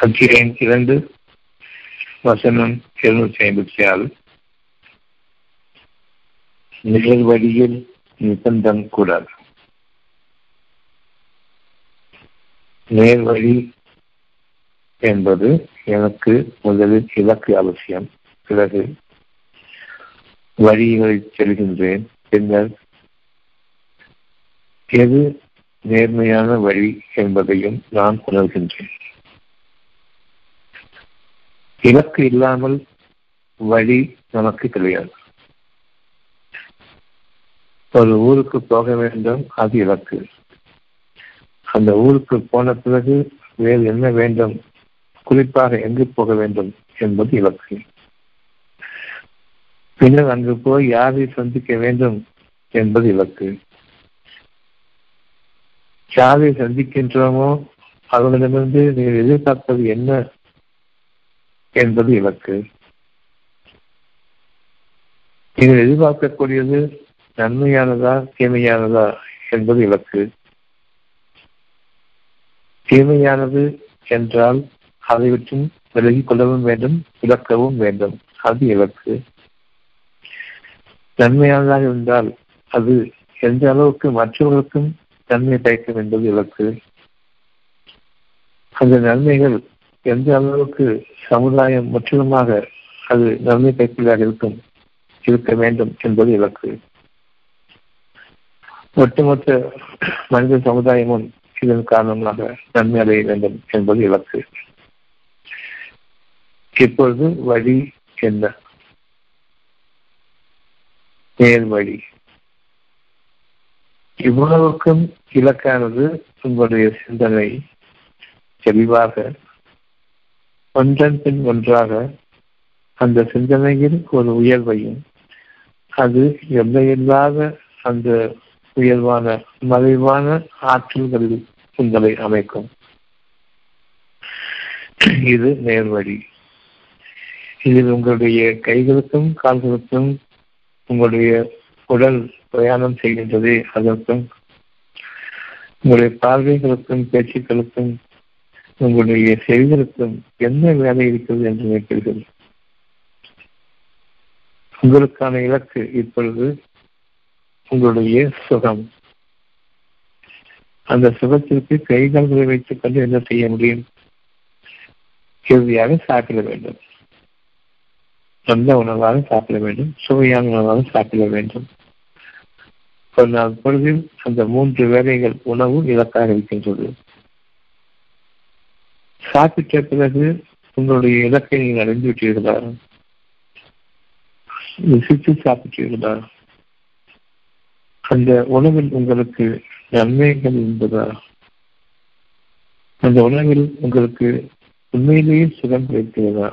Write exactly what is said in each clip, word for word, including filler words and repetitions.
கற்கிறேன் இரண்டு வசனம் எழுநூற்றி ஐம்பத்தி ஆறு. நிகழ்வழியில் நிபந்தம் கூடாது. நேர்வழி என்பது எனக்கு முதலில் இலக்கு அவசியம். பிறகு வழிகளை செல்கின்றேன். பின்னர் எது நேர்மையான வழி என்பதையும் நான் உணர்கின்றேன். இலக்கு இல்லாமல் வழி நமக்கு தெரியாது. ஒரு ஊருக்கு போக வேண்டும், அது இலக்கு. அந்த ஊருக்கு போன பிறகு வேறு என்ன வேண்டும், குறிப்பாக எங்கு போக வேண்டும் என்பது இலக்கு. பின்னர் அங்கு போய் யாரை சந்திக்க வேண்டும் என்பது இலக்கு. யாரை சந்திக்கின்றோமோ அவர்களிடமிருந்து நீங்கள் எதிர்பார்ப்பது என்ன என்பது இலக்கு. நீங்கள் எதிர்பார்க்கக்கூடியது நன்மையானதா தீமையானதா என்பது இலக்கு. தீமையானது என்றால் அதை விட்டும் விலகிக் கொள்ளவும் வேண்டும், விளக்கவும் வேண்டும், அது இலக்கு. நன்மையானதாக இருந்தால் அது எந்த அளவுக்கு மற்றவர்களுக்கும் நன்மை பயக்கும் என்பது இலக்கு. அந்த நன்மைகள் எந்த அளவுக்கு சமுதாயம் முற்றிலுமாக அது நன்மை பயப்பதாக இருக்கும் இருக்க வேண்டும் என்பது இலக்கு. ஒட்டுமொத்த மனித சமுதாயமும் இதன் காரணமாக நன்மை அடைய வேண்டும் என்பது இலக்கு. இப்பொழுது வழி என்ன? நேர்வழி இவ்வளவுக்கும் இலக்கானது உங்களுடைய சிந்தனை தெளிவாக ஒன்றன் பின் ஒன்றாக அந்த சிந்தனையில் ஒரு உயர்வையும் அது எல்லையில்லாத அந்த உயர்வான மறைவான ஆற்றல்களில் உங்களை அமைக்கும். இது நேர்வழி. இதில் உங்களுடைய கைகளுக்கும் கால்களுக்கும் உங்களுடைய உடல் பிரயாணம் செய்கின்றதே, அதற்கும் உங்களுடைய பார்வைகளுக்கும் பேச்சுக்களுக்கும் உங்களுடைய செவிகளுக்கும் என்ன வேலை இருக்கிறது என்று நினைப்பீர்கள். உங்களுக்கான இலக்கு இப்பொழுது உங்களுடைய சுகம். அந்த சுகத்திற்கு கைகால்களை வைத்துக் கொண்டு என்ன செய்ய முடியும்? இறுதியாக சாப்பிட வேண்டும். நல்ல உணவாக சாப்பிட வேண்டும், சுவையான உணவாக சாப்பிட வேண்டும். ஒரு நாள் பொழுதில் அந்த மூன்று வேலைகள் உணவு இலக்காக இருக்கின்றது. சாப்பிட்ட பிறகு உங்களுடைய இலக்கை நீங்கள் அடைந்து விட்டீர்களா? ருசித்து சாப்பிட்டீர்களா? அந்த உணவில் உங்களுக்கு நன்மைகள் என்பதா? அந்த உணவில் உங்களுக்கு உண்மையிலேயே சுகம் கிடைக்கிறதா?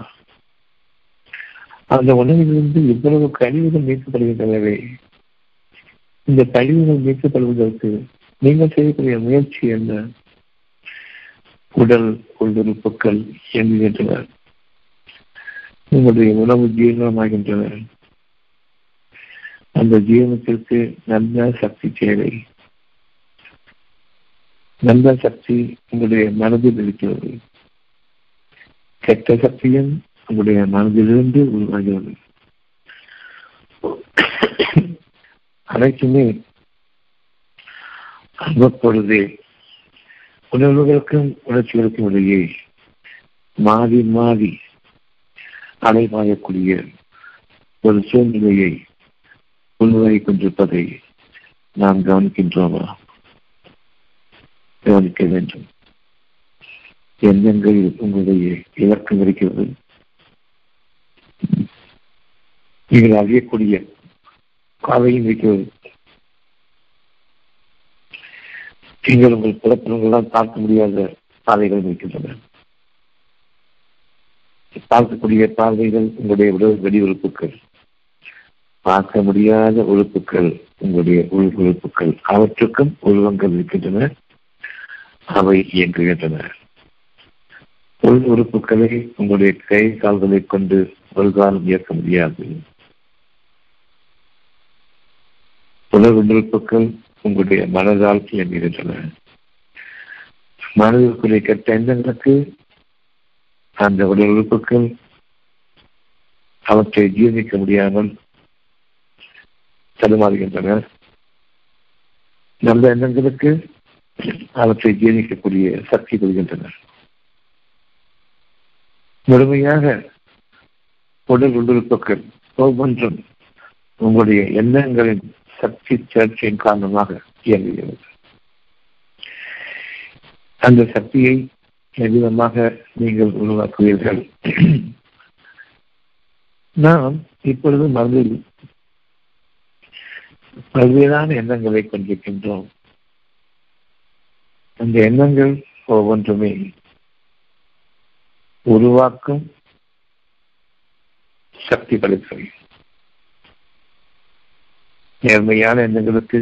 அந்த உணவிலிருந்து இவ்வளவு கழிவுகள் நீக்கப்படுகின்றனவே, இந்த கழிவுகள் நீக்கப்படுவதற்கு நீங்கள் செய்யக்கூடிய முயற்சி என்ன? உடல் உள்ளுறுப்புகள் இயங்குகின்றன, உங்களுடைய உணவு ஜீரணமாகின்றன. அந்த ஜீரணத்திற்கு நல்ல சக்தி தேவை. நல்ல சக்தி உங்களுடைய மனதில் இருக்கிறது. கெட்ட சக்தியும் உங்களுடைய மனதிலிருந்து உருவாகிறது. அனைத்துமே அவ்வப்பொழுதே உணர்வுகளுக்கும் உணர்ச்சிகளுக்கும் இடையே மாறி மாறி அலைபாயக்கூடிய ஒரு சூழ்நிலையை உருவாகிக் கொண்டிருப்பதை நாம் கவனிக்கின்றோமா? கவனிக்க வேண்டும். எந்தெங்களில் உங்களுடைய இலக்கம் இருக்கிறது? நீங்கள் அறியக்கூடிய காலையும் இருக்கிறது. நீங்கள் உங்கள் பிறப்பினங்களால் பார்க்க முடியாத பாதைகள் இருக்கின்றன. பார்க்கக்கூடிய பார்வைகள் உங்களுடைய உடல் வெளி உறுப்புகள், பார்க்க முடியாத உறுப்புகள் உங்களுடைய உள் உறுப்புகள், அவற்றுக்கும் உருவங்கள் இருக்கின்றன, அவை இயங்குகின்றன. உள் உறுப்புகளை உங்களுடைய கை கால்களை கொண்டு ஒரு காலம் இயக்க முடியாது. உணர் உறுப்புகள் உங்களுடைய மனதால் இயங்குகின்றன. மனதிற்குரிய கெட்ட எண்ணங்களுக்கு அந்த உடல் உறுப்புகள் அவற்றை ஜீர்ணிக்க முடியாமல் தடுமாறுகின்றன. நல்ல எண்ணங்களுக்கு அவற்றை ஜீர்ணிக்கக்கூடிய சக்தி பெறுகின்றன. முழுமையாக உடல் உள்ளுறுப்புகள் ஒவ்வொன்றும் உங்களுடைய எண்ணங்களின் சக்தி சேர்க்கையின் காரணமாக இயங்குகிறது. அந்த சக்தியை எவ்விதமாக நீங்கள் உருவாக்குவீர்கள்? நாம் இப்பொழுது மனதில் பல்வேறான எண்ணங்களை கொண்டிருக்கின்றோம். அந்த எண்ணங்கள் ஒவ்வொன்றுமே உருவாக்கும் சக்தி படைத்தவை. நேர்மையான எண்ணங்களுக்கு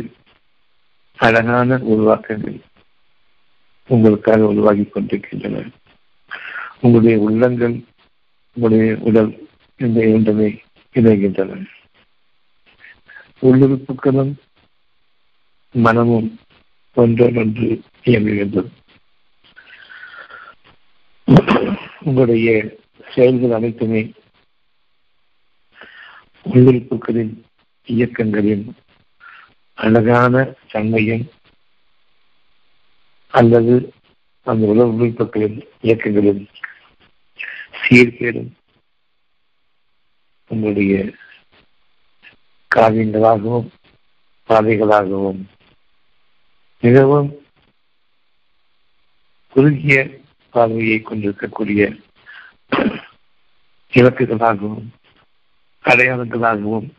அழகான உருவாக்கங்கள் உங்களுக்காக உருவாகி கொண்டிருக்கின்றன. உங்களுடைய உள்ளங்கள், உங்களுடைய உடல் இந்த இரண்டுமே இணைகின்றன. உள்ளுறுப்புகளும் மனமும் ஒன்றொன்று இயங்குகின்றது. உங்களுடைய செயல்கள் அனைத்துமே உள்ளுறுப்புகளின் இயக்கங்களின் அழகான தன்மையும் அல்லது அந்த உலக உறுப்புகளின் இயக்கங்களின் சீர்கேடும் உங்களுடைய காரியங்களாகவும் பாதைகளாகவும் மிகவும் குறுகிய பார்வையை கொண்டிருக்கக்கூடிய இலக்குகளாகவும் அடையாளங்களாகவும்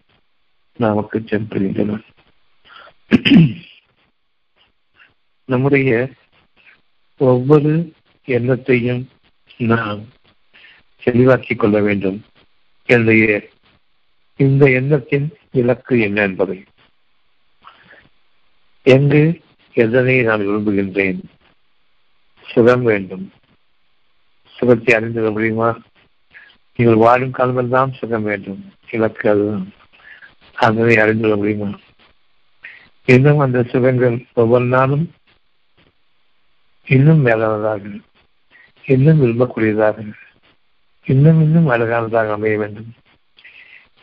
நமக்கு சென்றன. நம்முடைய ஒவ்வொரு எண்ணத்தையும் நாம் தெளிவாக்கிக் கொள்ள வேண்டும். என்னுடைய இந்த எண்ணத்தின் இலக்கு என்ன என்பதை, எங்கு எதனை நான் விரும்புகின்றேன், சுகம் வேண்டும், சுகத்தை அறிந்துவிட முடியுமா, நீங்கள் வாழும் காலமெல்லாம் சுகம் வேண்டும், இலக்கு அதுதான், அதனை அறிந்துவிட முடியுமா, இன்னும் அந்த சுகங்கள் ஒவ்வொரு நாளும் இன்னும் மேலானதாக, இன்னும் விரும்பக்கூடியதாக, இன்னும் இன்னும் அழகானதாக அமைய வேண்டும்.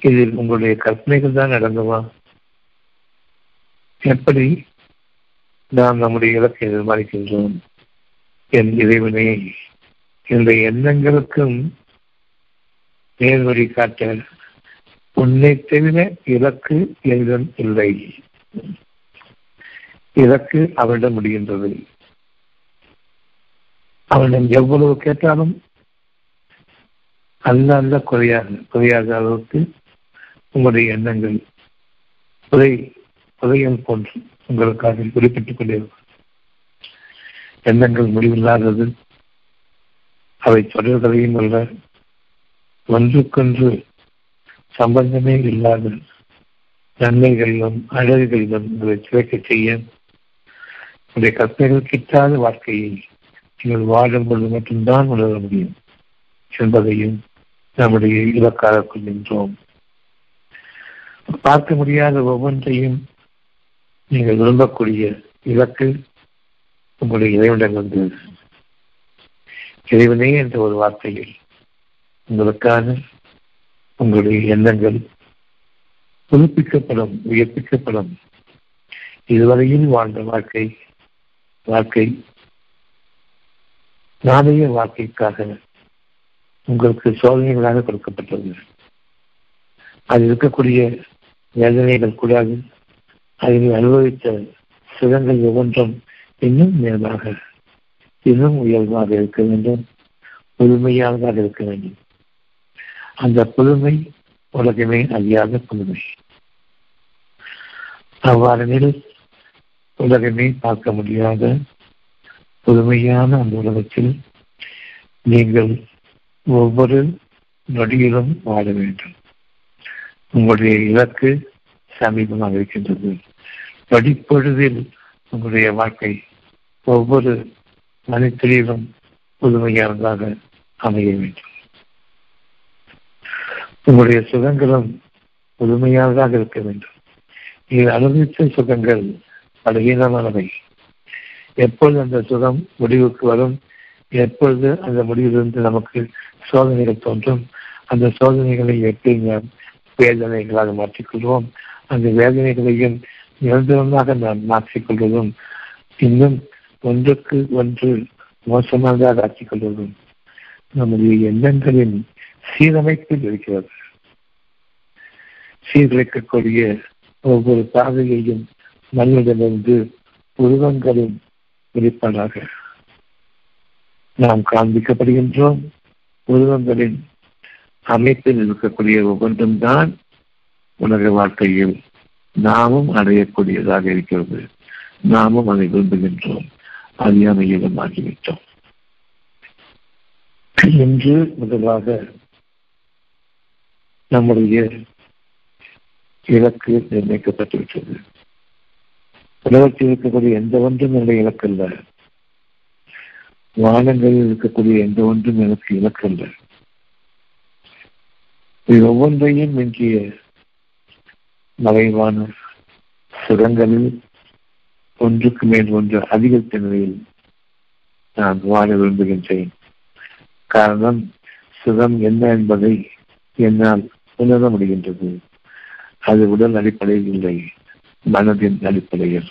இதில் உங்களுடைய கற்பனைகள் தான் நடந்துமா? எப்படி நாம் நம்முடைய இலக்கை நிர்மாணிக்கின்றோம்? என் இறைவனை, இந்த எண்ணங்களுக்கும் நேர்வழி காட்ட உன்னை தவிர இலக்கு எங்கும் இல்லை. இலக்கு அவரிடம் முடிகின்றது. அவனிடம் எவ்வளவு கேட்டாலும் அல்ல அல்ல குறையாக குறையாத அளவுக்கு உங்களுடைய எண்ணங்கள் குறை குறையம் போன்று உங்களுக்காக குறிப்பிட்டுக் கொண்டிருக்கும். எண்ணங்கள் முடிவில்லாதது, அவை தொடர்கதையும் அல்ல, ஒன்றுக்கொன்று சம்பந்தமே இல்லாத நன்மைகளிலும் அழகுகளிலும் உங்களை திளைக்க செய்ய உங்களுடைய கற்பனைகள் கிட்டாத வாழ்க்கையை நீங்கள் வாழும் பொழுது மட்டும்தான் உணர முடியும் என்பதையும் நம்முடைய இலக்காக கொள்கின்றோம். பார்க்க முடியாத ஒவ்வொன்றையும் நீங்கள் விரும்பக்கூடிய இலக்கு உங்களுடைய இறைவனிடம் வந்தது. இறைவனே என்ற ஒரு வார்த்தையில் உங்களுக்கான உங்களுடைய எண்ணங்கள் புதுப்பிக்கப்படும், உயர்ப்பிக்கப்படும். இதுவரையில் வாழ்ந்த வாழ்க்கை வாழ்க்கை நாளைய வாழ்க்கைக்காக உங்களுக்கு சோதனைகளாக கொடுக்கப்பட்டது. அது இருக்கக்கூடிய வேதனைகள் கூடாது, அதில் அனுபவித்த சுகங்கள் ஒவ்வொன்றும் இன்னும் மேலாக, இன்னும் உயர்வாக இருக்க வேண்டும், புதுமையானதாக இருக்க வேண்டும். அந்த புதுமை உலகமே அறியாத புதுமை. அவ்வாறு உலகமே பார்க்க முடியாத புதுமையான அந்த உலகத்தில் நீங்கள் ஒவ்வொரு நொடியிலும் வாழ வேண்டும். உங்களுடைய இலக்கு சமீபமாக இருக்கின்றது. நொடிப்பொழுதில் உங்களுடைய வாழ்க்கை ஒவ்வொரு மனிதனிலும் புதுமையானதாக அமைய வேண்டும். உங்களுடைய சுகங்களும் புதுமையானதாக இருக்க வேண்டும். நீங்கள் அனுபவித்த சுகங்கள் பலவீனமானவை. எப்பொழுது அந்த சுகம் முடிவுக்கு வரும் எப்பொழுது அந்த முடிவிலிருந்து நமக்கு சோதனைகள் தோன்றும், அந்த சோதனைகளை எப்படி நாம் வேதனைகளாக மாற்றிக்கொள்வோம், அந்த வேதனைகளையும் நிரந்தரமாக நாம் மாற்றிக்கொள்வதும் இன்னும் ஒன்றுக்கு ஒன்று மோசமானதாக ஆக்கிக் கொள்வதும் நம்முடைய எண்ணங்களின் சீரமைப்பில் இருக்கிறது. சீர்குலைக்கக்கூடிய ஒவ்வொரு பாதையையும் மண்ணிடமிருந்து உருவங்களின் வெளிப்பாடாக நாம் காண்பிக்கப்படுகின்றோம். உருவங்களின் அமைப்பில் இருக்கக்கூடிய ஒவ்வொன்றும் தான் உலக வாழ்க்கையில் நாமும் அடையக்கூடியதாக இருக்கிறது. நாமும் அதை விரும்புகின்றோம், அறியாமையிலும் ஆகிவிட்டோம். இன்று முதலாக நம்முடைய இலக்கு நிர்ணயிக்கப்பட்டுவிட்டது. உலகத்தில் இருக்கக்கூடிய எந்த ஒன்றும் என்னுடைய இலக்கு அல்ல, வானங்களில் இருக்கக்கூடிய எந்த ஒன்றும் எனக்கு இலக்கு அல்ல. இது ஒவ்வொன்றையும் இன்றைய மறைவான சுரங்களில் ஒன்றுக்கு மேல் ஒன்று அதிகரித்த நிலையில் நான் வாழ விரும்புகின்றேன். காரணம், சுகம் என்ன என்பதை என்னால் உணர முடிகின்றது. அது உடல் அடிப்படையில் இல்லை, மனதின் அடிப்படையில்.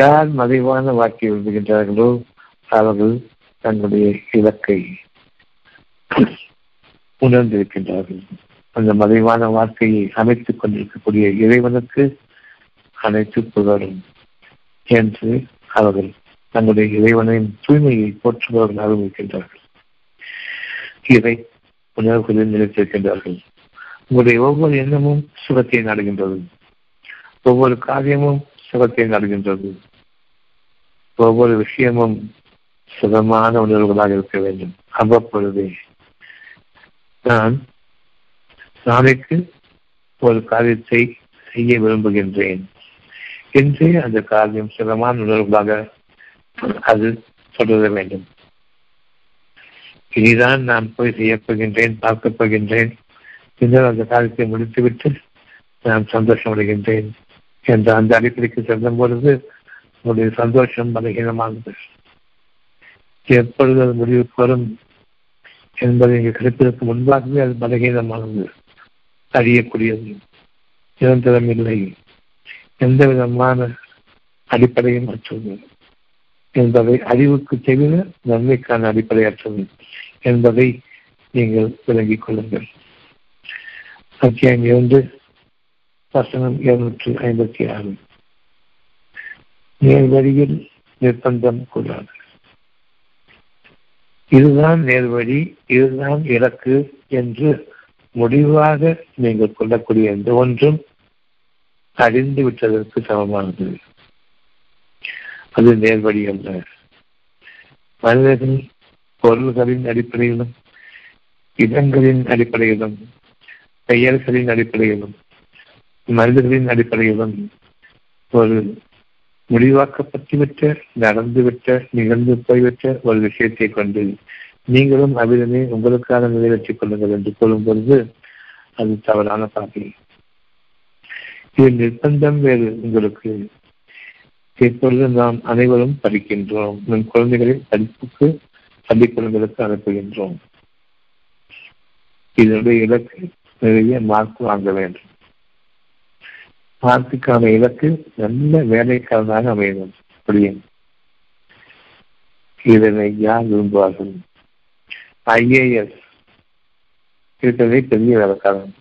யார் மறைவான வாழ்க்கை விரும்புகின்றார்களோ அவர்கள் தங்களுடைய இலக்கை உணர்ந்திருக்கின்றார்கள். அந்த மறைவான வாழ்க்கையை அமைத்துக் கொண்டிருக்கக்கூடிய இறைவனுக்கு அனைத்து புகழும் என்று அவர்கள் தங்களுடைய இறைவனின் தூய்மையை போற்றுபவர்களாக இருக்கின்றார்கள். இறை உணர்வுகளில் நிலைத்திருக்கின்றார்கள். உங்களுடைய ஒவ்வொரு எண்ணமும் சுகத்தை நாடுகின்றது, ஒவ்வொரு காரியமும் சுகத்தை நாடுகின்றது, ஒவ்வொரு விஷயமும் சுகமான உணர்வுகளாக இருக்க வேண்டும். அவ்வப்பொழுதே நான் நாளைக்கு ஒரு காரியத்தை செய்ய விரும்புகின்றேன் என்று அந்த காரியம் சுகமான உணர்வுகளாக அது தொடர வேண்டும். இனிதான் நான் போய் செய்யப்போகின்றேன், பார்க்கப் போகின்றேன், பின்னர் அந்த காரியத்தை முடித்துவிட்டு நான் சந்தோஷம் அடைகின்றேன் என்ற அந்த அடிப்படைக்கு செல்லும் பொழுது உங்களுடைய சந்தோஷம் பலகீனமானது. எப்பொழுது அது முடிவுக்கு வரும் என்பதை இங்கு கிடைப்பதற்கு முன்பாகவே அது பலகீனமானது, அறியக்கூடியது, நிரந்தரம் இல்லை, எந்த விதமான அடிப்படையும் அற்றது என்பதை, அறிவுக்கு தவிர நன்மைக்கான அடிப்படையற்றது என்பதை நீங்கள் விளங்கிக் கொள்ளுங்கள். அத்தியாயம் இரண்டு, வசனம் இருநூற்று ஐம்பத்தி ஆறு. நேர்வழியில் நிர்பந்தம் கூடாது. இதுதான் நேர்வழி, இதுதான் இலக்கு என்று முடிவாக நீங்கள் கொள்ளக்கூடிய எந்த ஒன்றும் அறிந்து விட்டதற்கு சமமானது. அது நேர்வழி அல்ல. மனிதர்கள் பொருள்களின் அடிப்படையிலும், இடங்களின் அடிப்படையிலும், பெயர்களின் அடிப்படையிலும், மனிதர்களின் அடிப்படையிலும் ஒரு முடிவாக்கப்பட்டுவிட்ட, நடந்துவிட்ட, நிகழ்ந்து போய்விட்ட ஒரு விஷயத்தை கொண்டு நீங்களும் அவிதமே உங்களுக்கான நிறைவேற்றிக் கொள்ளுங்கள் என்று கூறும் பொழுது அது தவறான பாதை. இது நிர்பந்தம் வேறு. உங்களுக்கு இப்பொழுது நாம் அனைவரும் படிக்கின்றோம், நம் குழந்தைகளை படிப்புக்கு பள்ளிக்கூடங்களுக்கு அனுப்புகின்றோம். இதனுடைய இலக்கு நிறைய மார்க் வாங்க வேண்டும், மார்க்குக்கான இலக்கு நல்ல வேலைக்காரனாக அமைய வேண்டும். அப்படியே இதனை யார் விரும்புவார்கள்? ஐ ஏ எஸ் இருக்கிறதே பெரிய வேலைக்காரன்.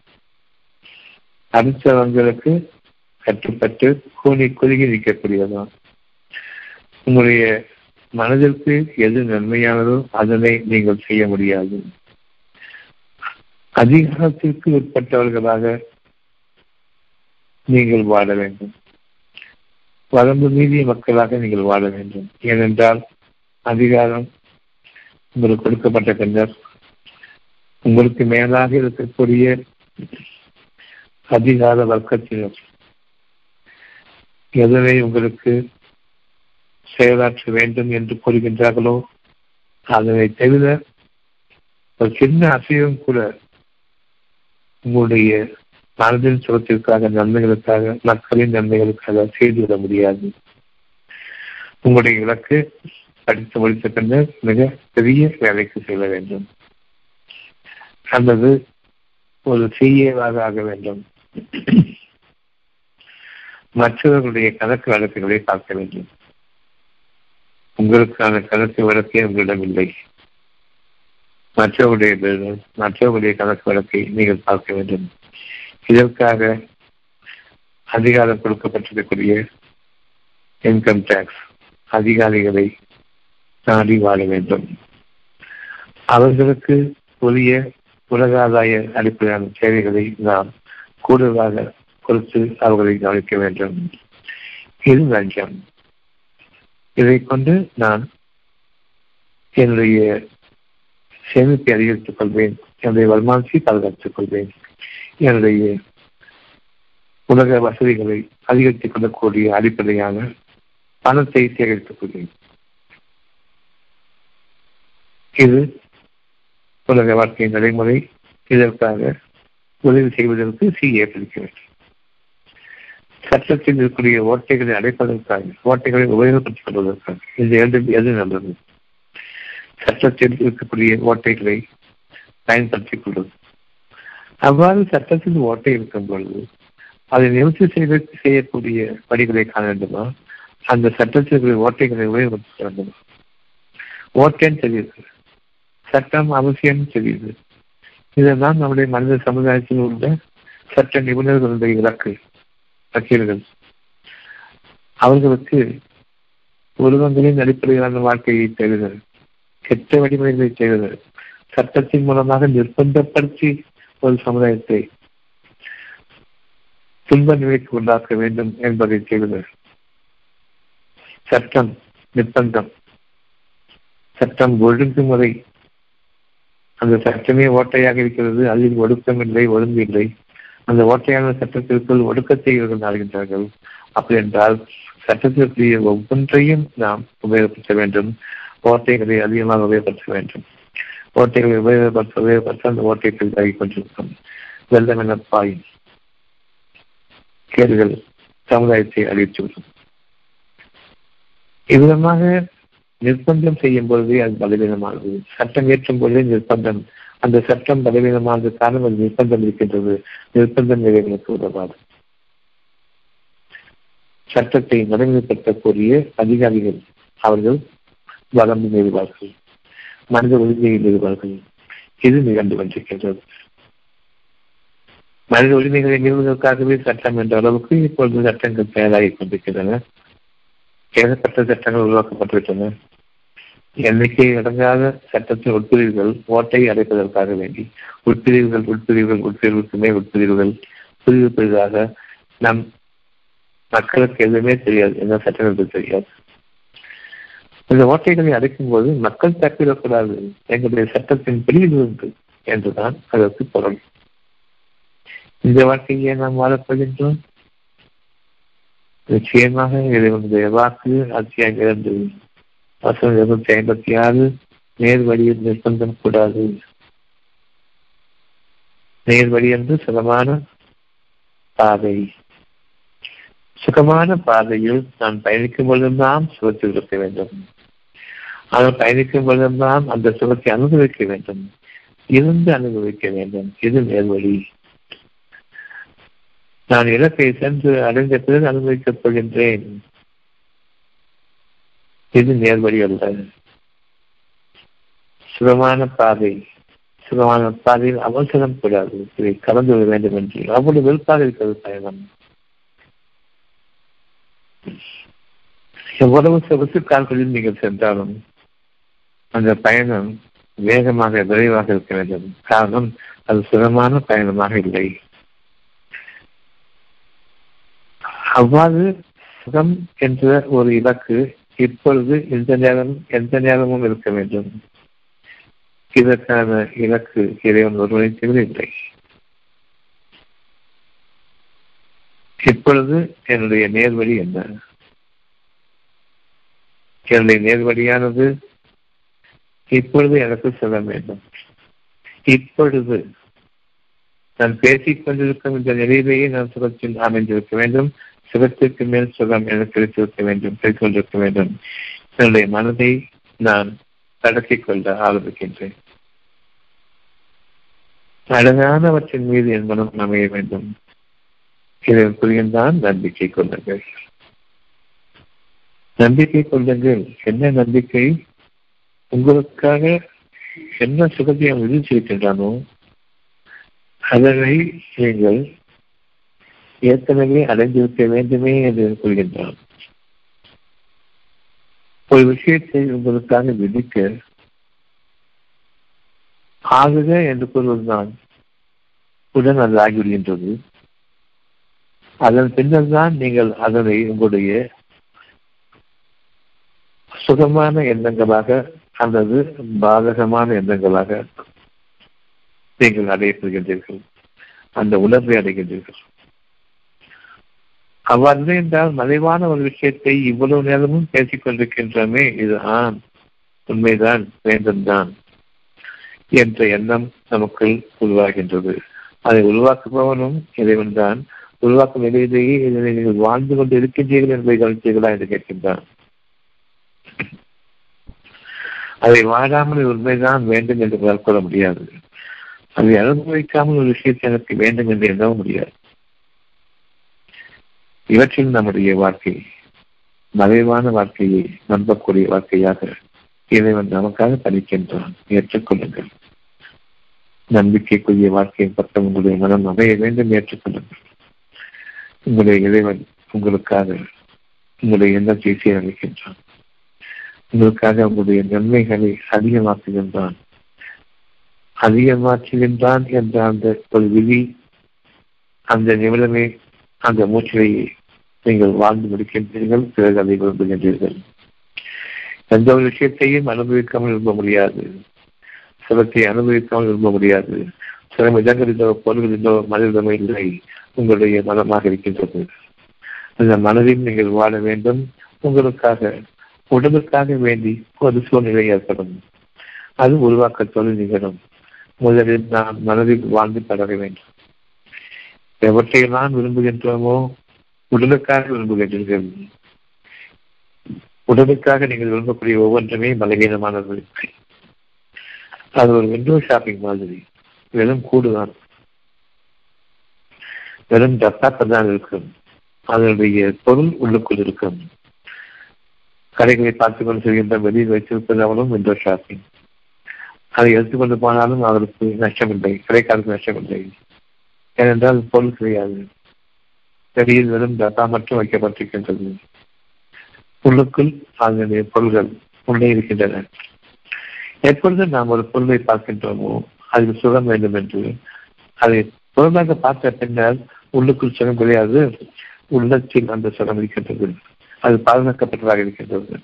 அடுத்தவங்களுக்கு கட்டுப்பட்டு கூனி குறுகி நிற்கக்கூடியதான். உங்களுடைய மனதிற்கு எது நன்மையானதோ அதனை நீங்கள் செய்ய முடியாது. அதிகாரத்திற்கு உட்பட்டவர்களாக நீங்கள் வாழ வேண்டும். வரம்பு மீறிய மக்களாக நீங்கள் வாழ வேண்டும். ஏனென்றால் அதிகாரம் உங்களுக்கு கொடுக்கப்பட்ட பின்னர் உங்களுக்கு மேலாக இருக்கக்கூடிய அதிகார வர்க்கத்தினர் எதனை உங்களுக்கு செயலாற்ற வேண்டும் என்று கூறுகின்றார்களோ அதனை தவிர ஒரு சின்ன அசைவும் கூட உங்களுடைய மனதின் சுகத்திற்காக, நன்மைகளுக்காக, மக்களின் நன்மைகளுக்காக செய்துவிட முடியாது. உங்களுடைய இலக்கு படித்து முடித்த பின்னர் மிக பெரிய வேலைக்கு செல்ல வேண்டும் அல்லது ஒரு சிஏவாக ஆக வேண்டும். மற்றவர்களுடைய கணக்கு வழக்குகளை பார்க்க வேண்டும். உங்களுக்கான கணக்கு வழக்கே உங்களிடம் இல்லை. மற்றவருடைய மற்றவர்களுடைய கணக்கு வழக்கை நீங்கள் பார்க்க வேண்டும். இதற்காக அதிகாரம் கொடுக்கப்பட்டிருக்கக்கூடிய இன்கம் டாக்ஸ் அதிகாரிகளை நாடி வாழ வேண்டும். அவர்களுக்கு உரிய உலகாதாய அடிப்படையான சேவைகளை நாம் கூடுதலாக கொடுத்து அவர்களை கவனிக்க வேண்டும். இது லஞ்சம். இதை கொண்டு நான் என்னுடைய சேமிப்பை அதிகரித்துக் கொள்வேன், என்னுடைய வருமானத்தை பாதுகாத்துக் கொள்வேன், என்னுடைய உலக வசதிகளை அதிகரித்துக் கொள்ளக்கூடிய அடிப்படையான பணத்தை சேகரித்துக் கொள்வேன். இது உலக வாழ்க்கை நடைமுறை. இதற்காக உதவி செய்வதற்கு சிஏ பிடிக்க வேண்டும். சட்டத்தில் இருக்கக்கூடிய ஓட்டைகளை அடைப்பதற்காக, ஓட்டைகளை உபயோகப்படுத்திக் கொள்வதற்காக இது எது நல்லது? சட்டத்தில் இருக்கக்கூடிய ஓட்டைகளை பயன்படுத்திக் கொள்வது. அவ்வாறு சட்டத்தில் ஓட்டை இருக்கும் பொழுது அதை நிவர்த்தி செய்ய செய்யக்கூடிய படிகளை காண வேண்டுமா? அந்த சட்டத்திற்கு ஓட்டைகளை உபயோகப்படுத்த வேண்டுமா? ஓட்டைன்னு தெரியுது, சட்டம் அவசியம் தெரியுது. இதெல்லாம் நம்முடைய மனித சமுதாயத்தில் உள்ள சட்ட நிபுணர்களுடைய இலக்கு வக்கீல்கள். அவர்களுக்கு உருவங்களின் அடிப்படையிலான வாழ்க்கையை தேடுதல், கெட்ட வழிமுறைகளை தேடுதல், சட்டத்தின் மூலமாக நிர்பந்தப்படுத்தி ஒரு சமுதாயத்தை துன்ப நிலைக்கு உண்டாக்க வேண்டும் என்பதை தேடுதல். சட்டம், நிர்பந்தம், சட்டம், ஒழுங்குமுறை. அந்த சட்டமே ஓட்டையாக இருக்கிறது. அதில் ஒடுக்கம் இல்லை, ஒழுங்கு இல்லை. அந்த ஓட்டையான சட்டத்திற்குள் ஒடுக்கத்தை இவர்கள் நாடுகின்றார்கள். அப்படி என்றால் சட்டத்திற்குரிய ஒவ்வொன்றையும் நாம் உபயோகப்படுத்த வேண்டும். ஓட்டைகளை அதிகமாக உபயோகப்படுத்த வேண்டும். ஓட்டைகளை உபயோகப்படுத்த உபயோகப்படுத்த அந்த ஓட்டை பெரிதாகி கொண்டிருக்கும். வெள்ளம் என பாயும் கேடுகள் சமுதாயத்தை அழித்துவிடும். இவ்விதமாக நிர்பந்தம் செய்யும் பொழுதே அது பலவீனமானது. சட்டம் ஏற்றும் பொழுதே நிர்பந்தம். அந்த சட்டம் பலவீனமானது காரணம் அது நிர்பந்தம் இருக்கின்றது. நிர்பந்தம் நிலைகளுக்கு உதவாது. சட்டத்தை நடைமுறைப்படுத்தக்கூடிய அதிகாரிகள் அவர்கள் வளம் நிறுவார்கள், மனித உரிமையை நிறுவார்கள். இது நிகழ்ந்து வந்திருக்கின்றது. மனித உரிமைகளை நிறுவதற்காகவே சட்டம் என்ற அளவுக்கு இப்பொழுது சட்டங்கள் தயாராகிக் கொண்டிருக்கின்றன. ஏகப்பட்ட சட்டங்கள் உருவாக்கப்பட்டுவிட்டன. எண்ணிக்கை அடங்காத சட்டத்தின் உட்பிரிவுகள் ஓட்டை அடைப்பதற்காக வேண்டி உட்பிரிவுகள் உட்பிரிவுகள் உட்பிரிவுக்கு மேல் உட்பிரிவுகள் பிரிவு பிரிவாக நம் மக்களுக்கு எதுவுமே தெரியாது, எந்த சட்டங்களுக்கு தெரியாது. இந்த ஓட்டைகளை அடைக்கும் போது மக்கள் தப்பிடக்கூடாது, எங்களுடைய சட்டத்தின் பிரிவு உண்டு என்றுதான் அதற்கு பொருள். இந்த வாழ்க்கையை நாம் வாழப்படுகின்றோம். நிச்சயமாக இறைவனுடைய வாக்கு அத்தியாயம் இரண்டு வசனம் இருநூத்தி ஐம்பத்தி ஆறு, நேர் வழியில் நிர்பந்தம் கூடாது. நேர் வழி என்று சுகமான பாதை. சுகமான பாதையில் நான் பயணிக்கும் பொழுதுதான் சுகத்தை இருக்க வேண்டும். ஆனால் பயணிக்கும் பொழுதுதான் அந்த சுகத்தை அனுபவிக்க வேண்டும், இருந்து அனுபவிக்க வேண்டும். இது நேர்வழி. நான் இலக்கை சென்று அடைந்த பிறகு அனுபவிக்கப் போகின்றேன். இது நேர்வழி அல்ல. சுகமான பாதை. சுகமான பாதையில் அவசரம் கூடாது. இதை கலந்து விட வேண்டும் என்று அவ்வளவு வெறுப்பாக இருக்கிறது பயணம். எவ்வளவு சொகுசு கால்களில் நீங்கள் சென்றாலும் அந்த பயணம் வேகமாக விரைவாக இருக்க வேண்டும். காரணம் அது சுகமான பயணமாக இல்லை. அவ்வாறு சுகம் என்ற ஒரு இலக்கு இப்பொழுது எந்த நேரம் எந்த நேரமும் இருக்க வேண்டும். இதற்கான இலக்கு இறைவன் ஒருவரை தவிர இல்லை. இப்பொழுது என்னுடைய நேர்வழி என்ன? என்னுடைய நேர்வழியானது இப்பொழுது எனக்கு சுகம் வேண்டும். இப்பொழுது நான் பேசிக் கொண்டிருக்கும் இந்த நிலையிலேயே நான் சுகத்தில் அமைந்திருக்க வேண்டும். சுகத்திற்கு மேல் சுகம் என கிடைத்திருக்க வேண்டும், கிடைத்துக் கொண்டிருக்க வேண்டும். தன்னுடைய மனதை நான் கடத்தி கொள்ள ஆரம்பிக்கின்றேன். அழகானவற்றின் மீது என் மனம் அமைய வேண்டும். இதன் புரியும்தான் நம்பிக்கை கொள்ளுங்கள். நம்பிக்கை கொள்ளுங்கள். என்ன நம்பிக்கை? உங்களுக்காக என்ன சுகத்தை விதிச்சிருக்கின்றானோ அதனை நீங்கள் ஏற்கனவே அடைந்திருக்க வேண்டுமே என்று கொள்கின்றான். ஒரு விஷயத்தை உங்களுக்காக விதிக்க ஆகுக என்று கூறுவதுதான் உடன் அது ஆகிவிடுகின்றது. அதன் பின்னர் தான் நீங்கள் அதனை உங்களுடைய சுகமான எண்ணங்களாக அல்லது பாதகமான எண்ணங்களாக நீங்கள் அடையப்படுகின்றீர்கள், அந்த உணர்வை அடைகின்றீர்கள். அவ்வாறு என்றால் மறைவான ஒரு விஷயத்தை இவ்வளவு நேரமும் பேசிக் கொண்டிருக்கின்றமே, இது ஆம் உண்மைதான் வேண்டும்தான் என்ற எண்ணம் நமக்குள் உருவாகின்றது. அதை உருவாக்குபவனும் இறைவன் தான். உருவாக்கும் நிலையிலேயே இதனை நீங்கள் வாழ்ந்து கொண்டு இருக்கின்றீர்கள் என்பதை கவனித்தீர்களா என்று கேட்கின்றான். அதை வாழாமல் உண்மைதான் வேண்டும் என்று மேற்கொள்ள முடியாது. அதை அனுபவிக்காமல் ஒரு விஷயத்தை எனக்கு வேண்டும் என்று எண்ணவும் முடியாது. இவற்றில் நம்முடைய வாழ்க்கை மறைவான வாழ்க்கையை நம்பக்கூடிய வாழ்க்கையாக இறைவன் நமக்காக பணிக்கின்றான். ஏற்றுக்கொள்ளுங்கள். நம்பிக்கைக்குரிய வாழ்க்கையின் பக்கம் உங்களுடைய மனம் அமைய வேண்டும். ஏற்றுக்கொள்ளுங்கள். உங்களுடைய இறைவன் உங்களுக்காக உங்களுடைய எண்ணத்தை சீரமைக்கின்றான். உங்களுக்காக உங்களுடைய நன்மைகளை அதிகமாக்குகின்றான். அதிகமாற்றுகின்றான் என்ற அந்த ஒரு விதி, அந்த நிமிடமே, அந்த மூச்சையை நீங்கள் வாழ்ந்து முடிக்கின்றீர்கள். பிறகு அதை விரும்புகின்றீர்கள். எந்த ஒரு விஷயத்தையும் அனுபவிக்காமல் விரும்ப முடியாது. சிரத்தை அனுபவிக்காமல் விரும்ப முடியாது. சிறம் இடங்களிலோ பொருள்களிலோ மனிதமே இல்லை, உங்களுடைய மனமாக இருக்கின்றது. அந்த மனதில் நீங்கள் வாழ வேண்டும். உங்களுக்காக உடலுக்காக வேண்டி ஒரு சூழ்நிலை ஏற்படும். அது உருவாக்கத்தோடு நிகழும். முதலில் நாம் மனதில் வாழ்ந்து பழக வேண்டும். எவற்றையெல்லாம் விரும்புகின்றோமோ உடலுக்காக விரும்புகின்றீர்கள். உடலுக்காக நீங்கள் விரும்பக்கூடிய ஒவ்வொன்றுமே பலவீனமானது. அது ஒரு விண்டோ ஷாப்பிங் மாதிரி. வெறும் கூடுதான், வெறும் டப்பாக்கள் தான் இருக்கும். அதனுடைய பொருள் உள்ளுக்குள் இருக்கும். கடைகளை பார்த்துக் கொண்டு செல்கின்ற வெளியில் வைத்திருப்பதாலும் விண்டோ ஷாப்பிங். அதை எடுத்துக்கொண்டு போனாலும் அவருக்கு நஷ்டமில்லை, கிடைக்காத நஷ்டமில்லை. ஏனென்றால் பொருள் கிடையாது. வெளியில் வெறும் டப்பா மட்டும் வைக்கப்பட்டிருக்கின்றது. பொருளுக்குள் அதனுடைய பொருள்கள் உள்ளே இருக்கின்றன. எப்பொழுது நாம் ஒரு பொருளை பார்க்கின்றோமோ அதில் சுகம் வேண்டும் என்று அதை பொருளாக பார்த்த பின்னர் உள்ளுக்குள் சுகம் கிடையாது, உள்ளத்தில் அந்த சுகம் இருக்கின்றது. அது பாதுகாக்கப்பட்டதாக இருக்கின்றது.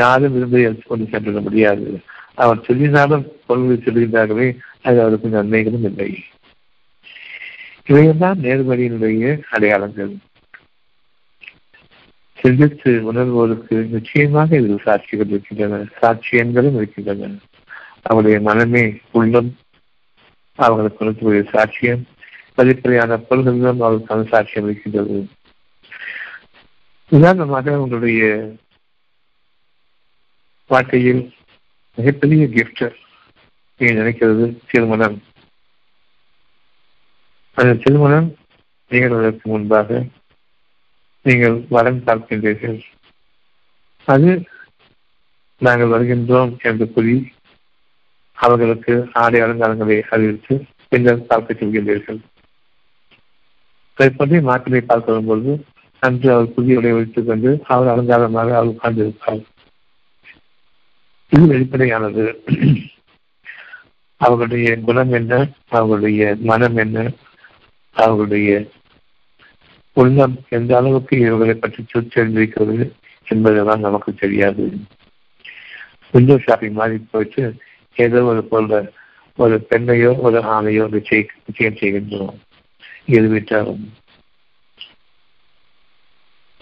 யாரும் விரும்பி கொண்டு சென்றது முடியாது. அவர் சொல்லினாலும் பொருள்களை சொல்கின்றார்களே, அது அவருக்கு நன்மைகளும் இல்லை. இவையெல்லாம் நேர்வழியினுடைய அடையாளங்கள். சிந்தித்து உணர்வோருக்கு நிச்சயமாக இதில் சாட்சிகள் இருக்கின்றன, சாட்சியங்களும் இருக்கின்றன. அவருடைய மனமே உள்ளம் அவர்களுக்கு உணர்த்துடைய சாட்சியம். வெளிப்படையான பொருள்களிலும் அவருக்கான சாட்சியம் இருக்கின்றது. உதாரணமாக உங்களுடைய வாழ்க்கையில் மிகப்பெரிய கிஃப்ட் நீங்க நினைக்கிறது திருமணம். அந்த திருமணம் நிகழ்வதற்கு முன்பாக நீங்கள் வரன் பார்க்கின்றீர்கள். அது நாங்கள் வருகின்றோம் என்று கூறி அவர்களுக்கு ஆடை அலங்காரங்களை அறிவித்து பின்னர் பார்க்க செல்கின்றீர்கள். அதேபோன்றே மாப்பிளை பார்க்க வரும்பொழுது அன்று அவர் புதிய உடைய வைத்துக் கொண்டு அவர் அலங்காரமாக அவர் உட்கார்ந்திருப்பார். இது வெளிப்படையானது. அவர்களுடைய குணம் என்ன, அவர்களுடைய மனம் என்ன, அவர்களுடைய உள்ளம் எந்த அளவுக்கு இவர்களை பற்றி தெரிந்திருக்கிறது என்பதெல்லாம் நமக்கு தெரியாது. விண்டோ ஷாப்பிங் மாறி போயிட்டு ஏதோ ஒரு பொருளை, ஒரு பெண்ணையோ ஒரு ஆணையோ நிச்சயம் செய்கின்றோம். எதுவிட்டாலும்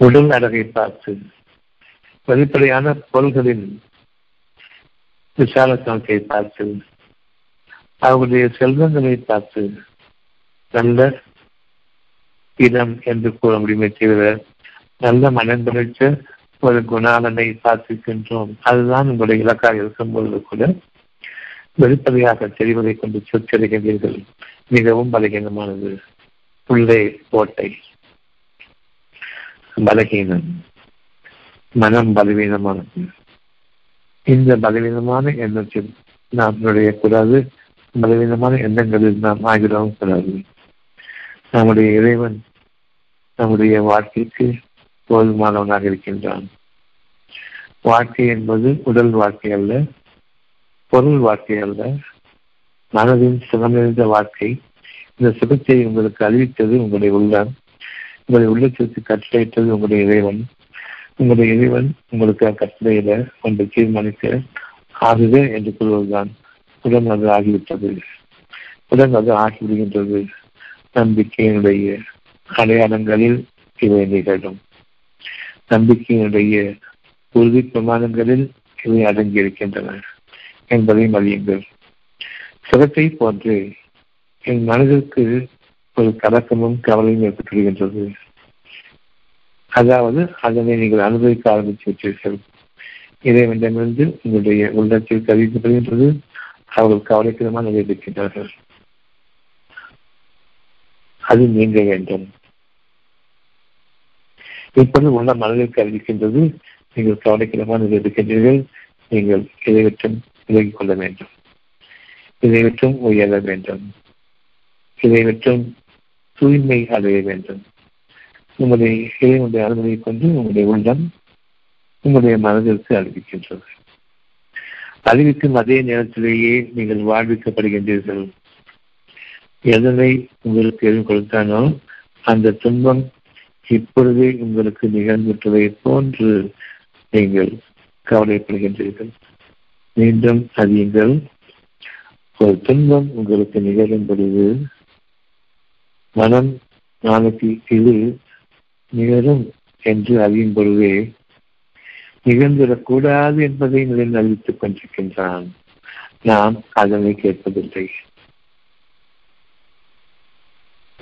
உடல் அழகை பார்த்து வெளிப்படையான பொருள்களின் விசாலத்தனத்தை பார்த்து அவருடைய செல்வங்களை பார்த்து நல்ல இடம் என்று கூற முடியுமே தவிர நல்ல மனம் படைத்த ஒரு குணாலனை சாத்திக்கின்றோம். அதுதான் உங்களுடைய இலக்காக இருக்கும் பொழுது கூட வெளிப்படையாக தெரிவதை கொண்டு சொச்சரிக்கின்றீர்கள். மிகவும் பலகீனமானது உள்ளே கோட்டை, பலகீனம், மனம் பலவீனமானது. இந்த பலவீனமான எண்ணத்தில் நாம் நுழையக்கூடாது. பலவீனமான எண்ணங்களில் நாம் ஆகிடவும் கூடாது. நம்முடைய இறைவன் நம்முடைய வாழ்க்கைக்கு போதுமானவனாக இருக்கின்றான். வாழ்க்கை என்பது உடல் வாழ்க்கை அல்ல, பொருள் வாழ்க்கை அல்ல, மனதின் சுகமிழந்த வாழ்க்கை. இந்த சுகத்தை உங்களுக்கு அறிவித்தது உங்களுடைய உள்ளம், உங்களுடைய உள்ளத்திற்கு கட்டளையிட்டது உங்களுடைய இறைவன். உங்களுடைய இறைவன் உங்களுக்கு கட்டளையிட ஒன்று தீர்மானிக்க ஆகுது என்று கூறுவதுதான் உடன் அது ஆகிவிட்டது. உடன் அது ஆகிவிடுகின்றது. நம்பிக்கையினுடைய அடையாளங்களில் இவை நிகழும். நம்பிக்கையினுடைய உறுதி பிரமாணங்களில் இவை அடங்கியிருக்கின்றன என்பதையும் அறியுங்கள். சுகத்தை போன்று என் மனதிற்கு ஒரு கலக்கமும் கவலையும் ஏற்பட்டுகின்றது. அதாவது அதனை நீங்கள் அனுபவிக்க ஆரம்பித்து விட்டீர்கள். இறைவனிடமிருந்து உங்களுடைய உள்ளத்திற்கு அறிவிக்கப்படுகின்றது. அவர்கள் கவலைக்கிடமாக நிறைவேற்றுகின்றார்கள். அது நீங்க வேண்டும். இப்பொழுது உள்ள மனதிற்கு அறிவிக்கின்றது. நீங்கள் கவலைக்கிடமாக நிறைவேற்றுகின்றீர்கள். நீங்கள் இறைவற்றம் விலகிக் கொள்ள வேண்டும். இதைவற்றும் உயர வேண்டும். இதைவற்றும் தூய்மை அடைய வேண்டும். உங்களுடைய இறைவனுடைய அனுமதியை கொண்டு உங்களுடைய உள்ளம் உங்களுடைய மனதிற்கு அறிவிக்கின்றது. அறிவிக்கும் அதே நேரத்திலேயே நீங்கள் வாழ்விக்கப்படுகின்றீர்கள். எதனை உங்களுக்கு எதிர்ப்பு கொடுத்தானோ அந்த துன்பம் இப்பொழுதே உங்களுக்கு நிகழ்ந்துட்டதை போன்று நீங்கள் கவலைப்படுகின்றீர்கள். மீண்டும் அறியுங்கள், ஒரு துன்பம் உங்களுக்கு நிகழும் பொழுது மனம் நாளைக்கு இது நிகழும் என்று அறியும் பொழுதே நிகழ்ந்துடக்கூடாது என்பதை நிலையில் அறிவித்துக் கொண்டிருக்கின்றான். நாம் அதனை கேட்பதில்லை.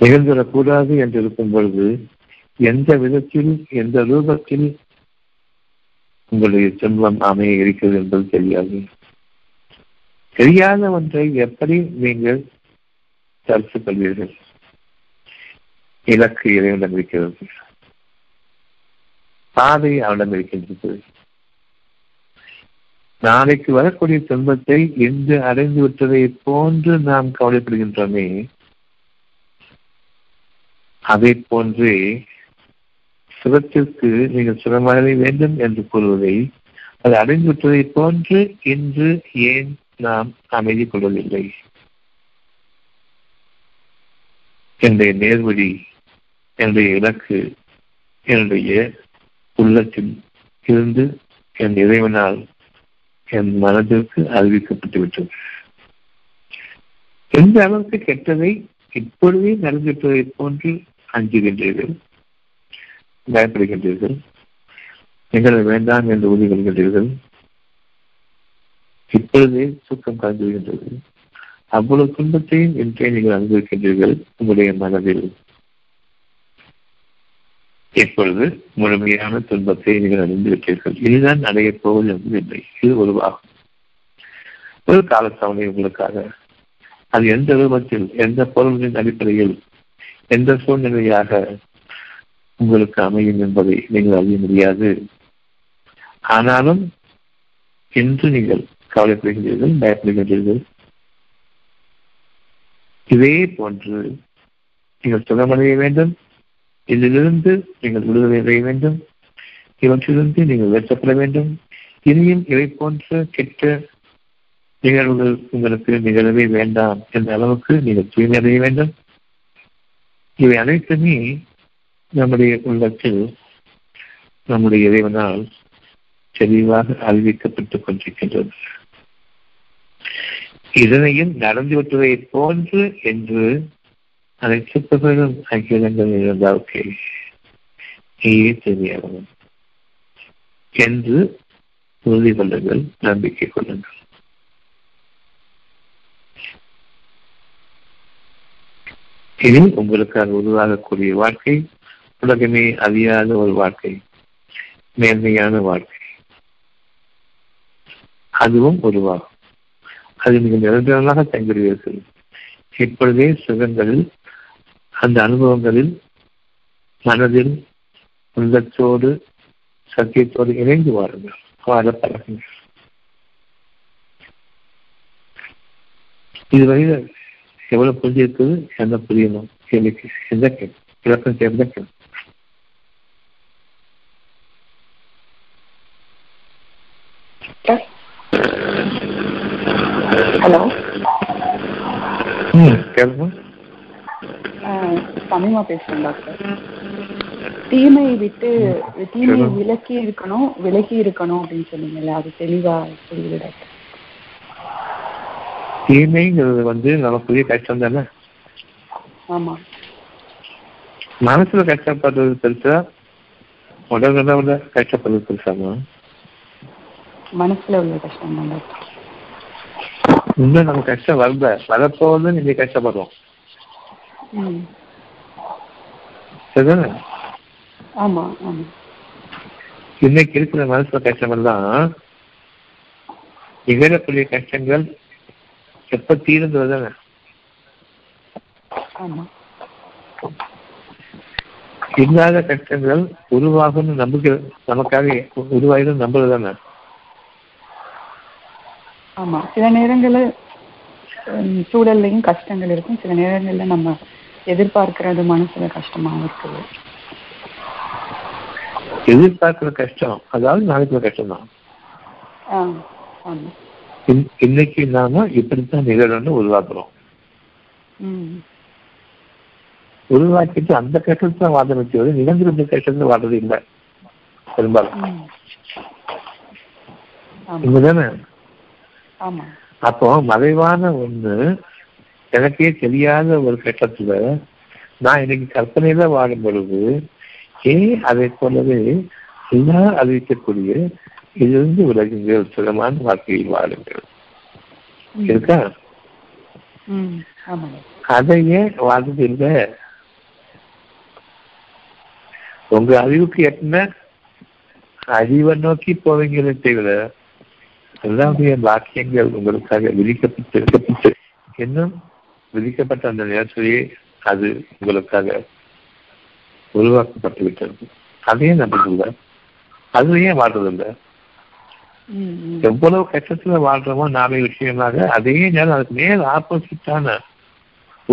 நிகழ்ந்துடக்கூடாது என்று இருக்கும் பொழுது எந்த விதத்தில் எந்த ரூபத்தில் உங்களுடைய துன்பம் அமைய இருக்கிறது என்பது தெரியாது. தெரியாத ஒன்றை எப்படி நீங்கள் தரிசு கொள்வீர்கள்? இலக்கு இறைவனிடம் இருக்கிறது, பாதை அவனிடம் இருக்கின்றது. நாளைக்கு வரக்கூடிய துன்பத்தை இன்று அடைந்து விட்டதை போன்று நாம் கவலைப்படுகின்றோமே, அதை போன்று சுகத்திற்கு நீங்கள் சுகமாக வேண்டும் என்று கூறுவதை, அது அடைந்து விட்டதை போன்று இன்று ஏன் நாம் அமைதி கொள்ளவில்லை? என்னுடைய நேர்வழி, என்னுடைய இலக்கு என்னுடைய உள்ளத்தில் இருந்து என் இறைவனால் என் மனதிற்கு அறிவிக்கப்பட்டுவிட்டது. எந்த அளவுக்கு கெட்டதை இப்பொழுதே நடந்துவிட்டதை போன்று அஞ்சுகின்றீர்கள், பயப்படுகின்றீர்கள், நிகழ வேண்டாம் என்று உறுதி கொள்கின்றீர்கள். இப்பொழுதே தூக்கம் கலந்துவிடுகின்றது. அவ்வளவு துன்பத்தையும் இன்றைய நீங்கள் அனுபவிக்கின்றீர்கள் உங்களுடைய மனதில். இப்பொழுது முழுமையான துன்பத்தை நீங்கள் அறிந்துவிட்டீர்கள். இதுதான் அடைய போவது என்பது இல்லை. இது உருவாகும் ஒரு காலத்தவணை உங்களுக்காக. அது எந்த ரூபத்தில், எந்த பொருளின் அடிப்படையில், எந்த சூழ்நிலையாக உங்களுக்கு அமையும் என்பதை நீங்கள் அறிய முடியாது. ஆனாலும் இன்று நீங்கள் கவலைப்படுகின்றீர்கள், பயப்படுகின்றீர்கள். இதே போன்று நீங்கள் சுகமடைய வேண்டும், இதிலிருந்து நீங்கள் விடுதலை அடைய வேண்டும், இவற்றிலிருந்து நீங்கள் வெற்றப்பட வேண்டும். இனியும் இவை போன்ற கெட்ட நிகழ்வுகள் உங்களுக்கு நிகழவே வேண்டாம் என்ற அளவுக்கு நீங்கள் தூய்மை அடைய வேண்டும். இவை அனைத்துமே நம்முடைய உள்ளத்தில் நம்முடைய இறைவனால் தெளிவாக அறிவிக்கப்பட்டுக் கொண்டிருக்கின்றது. இதனையும் நடந்துவிட்டதை போன்று என்று அனைத்துப்பதும் அகிலங்கள் இருந்தாவுக்கே நீயே தெரியாகும் என்று உறுதி கொள்ளுங்கள், நம்பிக்கை கொள்ளுங்கள். இனி உங்களுக்கு அது உருவாகக்கூடிய வாழ்க்கை உலகமே அறியாத ஒரு வாழ்க்கை. நேர்மையான வாழ்க்கை அதுவும் உருவாகும். அது மிக நிரந்தரமாக தங்குகிறீர்கள். இப்பொழுதே சுகங்களில் அந்த அனுபவங்களில் மனதில் உள்ளத்தோடு சத்தியத்தோடு இணைந்து வாருங்கள், வாழ பழகுங்கள். இதுவரையில் எவ்வளவு புரிஞ்சிருக்கிறது என்ன புரியணும் கேள்விக்கு எந்த கேள்வி இலக்கம் சேர்ந்த கேள்வி. ஹலோ ம் கேளுமா தமிழா பேசுறேன் டாக்டர். தீமையை விட்டு தீமையை விலக்கி இருக்கணும் விலகி இருக்கணும் அப்படின்னு சொன்னீங்கல்ல, அது தெளிவா புரியுது டாக்டர். தீமைங்கிறது வந்து நமக்குரிய கஷ்டம் தானே. ஆமா, மனசுல கஷ்டப்படுறது பெருசா உடல்ல கஷ்டப்படுறது பெருசாமா? மனசுல உள்ள கஷ்டம் தான் டாக்டர். இன்னும் நமக்கு கஷ்டம் வரல வரப்போ வந்து நீங்க கஷ்டப்படுறோம். இன்னைக்கு இருக்கிற மனசுல கஷ்டமெல்லாம் நிகழக்கூடிய கஷ்டங்கள் எப்ப தீர்ந்ததுதானே. இல்லாத கஷ்டங்கள் உருவாகும் நம்பிக்கை நமக்காக உருவாயிடும் நம்புறதுதானே. ஆமா, சில நேரங்கள்ல சூழல்லையும் கஷ்டங்கள் இருக்கும், சில நேரங்கள்ல நம்ம எதிர்பார்க்கிறது மனசுல கஷ்டமா இருக்குது. எதிர்பார்க்கிற கஷ்டம் அதாவது நாளைக்குள்ள கஷ்டம் தான். இன்னைக்கு நாம இப்படித்தான் நிகழ்வுன்னு உருவாக்குறோம். உருவாக்கிட்டு அந்த கஷ்டத்தை தான் வாதம் வச்சு நிகழ்ந்து இந்த கஷ்டத்துல வாடுறது இல்லை. பெரும்பாலும் இங்கதானே. அப்போ மறைவான ஒண்ணு எனக்கே தெரியாத ஒரு கட்டத்துல நான் இன்னைக்கு கற்பனையில வாழும் பொழுது ஏன் அதை போலவே எல்லாரும் அறிவிக்கக்கூடிய இதிலிருந்து உலகின்ற உத்தரமான வாழ்க்கையில் வாழுங்கள் இருக்கா? அதையே வாழ்றது இல்லை. உங்க அறிவுக்கு எட்டின அறிவை நோக்கி போவீங்களே தவிர எல்லாருடைய வாக்கியங்கள் உங்களுக்காக விதிக்கப்பட்டிருக்கப்பட்டு இன்னும் விதிக்கப்பட்ட அந்த நேரத்திலேயே அது உங்களுக்காக உருவாக்கப்பட்டு விட்டது. அதையே நம்புறதில்லை, அதுலயே வாழ்றதில்லை. எவ்வளவு கஷ்டத்துல வாழ்றோமோ நாமே விஷயமாக அதே நேரம் அதுக்கு மேல் ஆப்போசிட்டான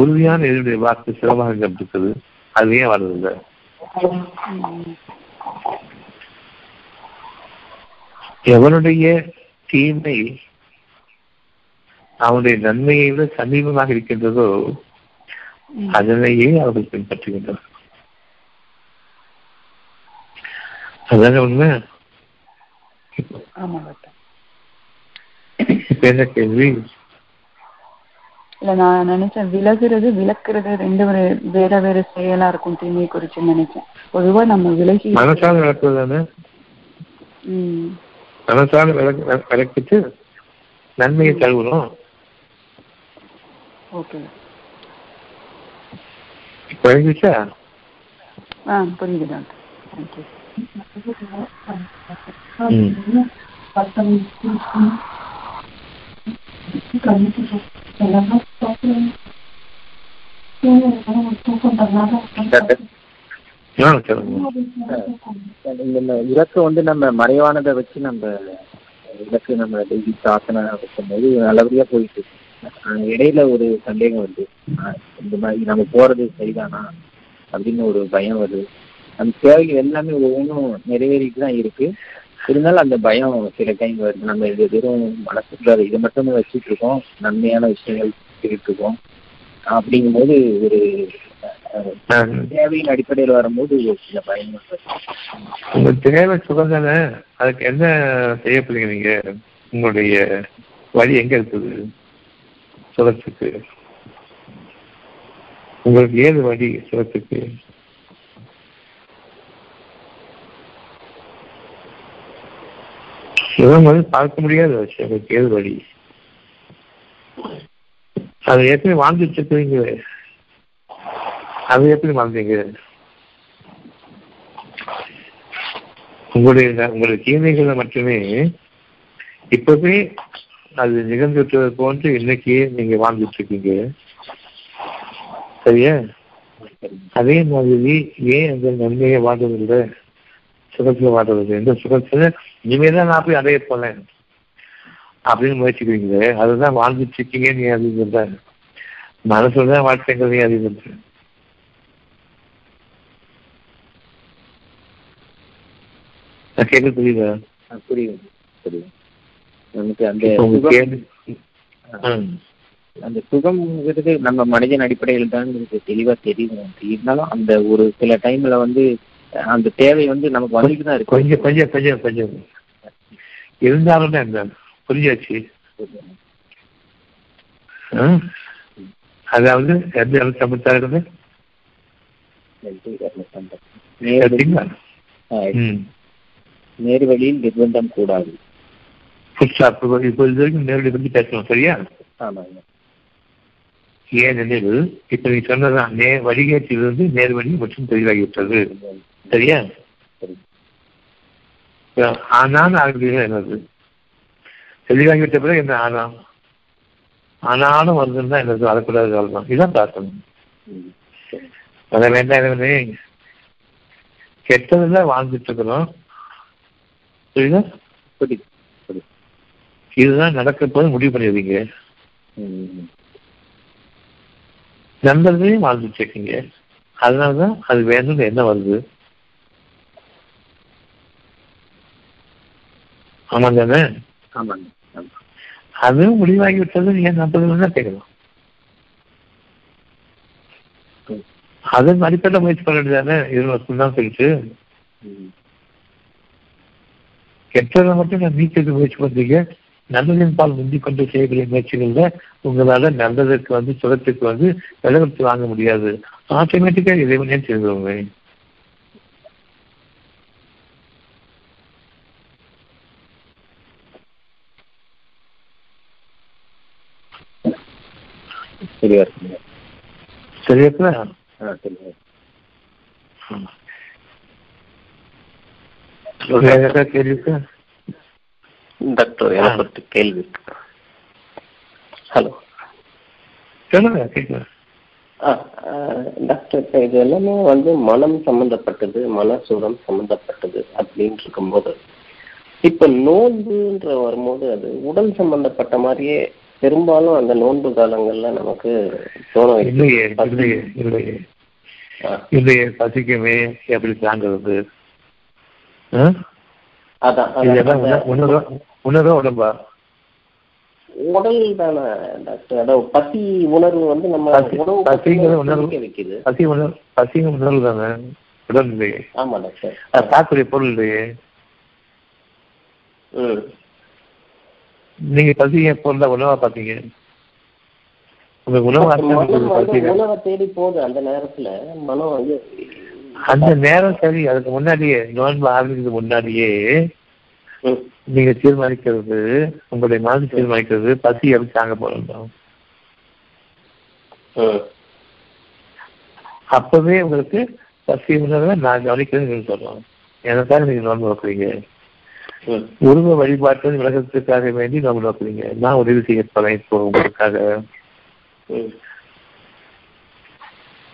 உறுதியான என்னுடைய வாக்கு சிரமமாக கற்பித்தது, அதுலயே வாழ்றதில்லை. எவனுடைய தீமை அவனுடைய நன்மையை விட சமீபமாக இருக்கின்றதோ அதனையே அவர்கள் பின்பற்றுகின்றனர். அதான உண்மை. இப்ப என்ன கேள்வி? இல்ல நான் நினைச்சேன் விலகிறது விலக்கிறது ரெண்டு வேற வேற செயலா இருக்கும் தீமையை குறிச்சு நினைச்சேன். பொதுவா நம்ம விலகி மனசால விளக்குறதானே. உம் மனசால விளக்கு விளக்கிட்டு நன்மையை தழுவுறோம். இலக்கு வந்து நம்ம மறைவானதை வச்சு நம்ம இலக்கு நம்ம டெய்லி சாதனை வைக்கும் போது நல்லபடியா போயிட்டு இடையில ஒரு சந்தேகம் வருது, இந்த மாதிரி நம்ம போறது சரிதானா அப்படின்னு ஒரு பயம் வருது. அந்த தேவைகள் எல்லாமே ஒவ்வொன்றும் நிறைவேறிட்டுதான் இருக்கு. இருந்தாலும் அந்த பயம் சில டைம் வருது. நம்ம இது வெறும் மனசுக்குள்ள இதை மட்டுமே வச்சுட்டு இருக்கோம், நன்மையான விஷயங்கள் கேட்டு இருக்கோம். அப்படிங்கும்போது ஒரு தேவையின் அடிப்படையில் வரும்போது சில பயம் உங்க தேவை சுகம்தானே. அதுக்கு என்ன செய்யப்படுங்க? நீங்க உங்களுடைய வழி எங்க இருக்குது சுகத்துக்கு? உங்களுக்கு ஏது வழி சுகத்துக்கு? சுகம் வந்து பார்க்க முடியாத விஷயம். உங்களுக்கு ஏது வழி? அது ஏற்கனவே வாழ்ந்துட்டு இருக்கிறீங்க, அது எப்படி வாழ்ந்தீங்க? உங்களுடைய உங்களுடைய தீமைகளை மட்டுமே இப்பவே அது நிகழ்ந்துட்டு போன்று இன்னைக்கு நீங்க வாழ்ந்துட்டு இருக்கீங்க. சரியா? அதே மாதிரி ஏன் அந்த நன்மையை வாழ்றதில்லை, சுகத்துல வாழ்றதில்லை, இந்த சுகத்துல இனிமேதான் நான் போய் அடைய போனேன் அப்படின்னு முயற்சிக்கிறீங்களே, அதுதான் வாழ்ந்துட்டு இருக்கீங்க. நீ அது மனசுலதான் வாழ்க்கைங்க. நீ அது கேட்க புரியுதா? புரியுது புரியுது. நமக்கு அந்த அந்த சுகம்ங்கிறது நம்ம மனிதன் அடிப்படையில் தான் நமக்கு தெளிவா தெரியும். நமக்கு இருந்தாலும் அந்த ஒரு சில டைம்ல வந்து அந்த தேவை வந்து நமக்கு வந்துட்டு தான் இருக்கு. கொஞ்சம் கொஞ்சம் கொஞ்சம் கொஞ்சம் இருந்தாலும் என்ன புரிஞ்சாச்சு? அதாவது எந்த சம்பத்தா இருக்குது நேர்வழியில் நிர்பந்தம் கூடாது. நேரடி பத்தி பேசணும். சரியா? ஏனெனில் இப்ப நீ சொன்னதான் வழிகேட்டிலிருந்து நேர்வழி மற்றும் தெளிவாகிவிட்டது. சரியா? ஆனால் ஆகிவிட என்னது தெளிவாகிவிட்ட பிறகு என்ன ஆனா ஆனாலும் வருதுன்னா என்னது வரக்கூடாது. அவ்வளவுதான். இதான் பார்க்கணும். அதை வேண்டாம். கெட்டதுல வாழ்ந்துட்டு இருக்கிறோம். புரியுதா? புரியுது. இதுதான் நடக்கப்போது முடிவு பண்ணிடுவீங்க. நண்பர்களையும் வாழ்ந்துட்டு இருக்கீங்க. அதனாலதான் அது வேணும்னு என்ன வருது. ஆமா தானே? அதுவும் முடிவாகிவிட்டது. நீங்க நண்பர்கள் தான் கேட்கலாம். அதன் அடிப்படை முயற்சி பண்ண வேண்டியதானே. இது தான் சொல்லிட்டு கெட்டதை மட்டும் நான் நீக்கிறதுக்கு முயற்சி பண்றீங்க. நல்லதின் பால் முந்தி கொண்டு செய்யக்கூடிய முயற்சிகள்ல உங்களால நல்லதற்கு வந்து சுரத்துக்கு வந்து விலகத்து வாங்க முடியாது. ஆட்டோமேட்டிக்கா இதை செய்வங்க. சரியா இருக்குங்க. சரியா இருக்குதா? மனம் சம்பந்தப்பட்டது, மனசுரம் சம்பந்தப்பட்டது அப்படின்னு இருக்கும் போது இப்ப நோன்புன்ற வரும்போது அது உடல் சம்பந்தப்பட்ட மாதிரியே பெரும்பாலும் அந்த நோன்பு காலங்கள்ல நமக்கு பசிக்குமே. எப்படி தாங்கிறது? உடம்பா உடல் தானே டாக்டர். பசி உணர்வு வந்து நம்ம பசி உணர்வு பசி உணர்வு தானே உடல் இல்லையே. ஆமா டாக்டர். சாப்பிடக்கூடிய பொருள் இல்லையே. நீங்க பசிய பொருள் தான் உணவா பாத்தீங்க. உணவை தேடி போகுது அந்த நேரத்துல மனம் வந்து அந்த நேரம். சரி, அதுக்கு முன்னாடியே நோன்பு ஆரம்பிக்கிறதுக்கு முன்னாடியே நீங்க தீர்மானிக்கிறது, உங்களுடைய மனசு தீர்மானிக்கிறது பசி எப்படி தாங்க போறோம். அப்பவே உங்களுக்கு பசி உணர்வை நான் கவனிக்கிறேன்னு சொல்றோம். எனக்காக நீங்க நோன்பு நோக்குறீங்க. உருவ வழிபாட்டு விலகத்துக்காக வேண்டி நோன்பு நோக்குறீங்க. நான் உதவி செய்ய போறேன் இப்போ உங்களுக்காக.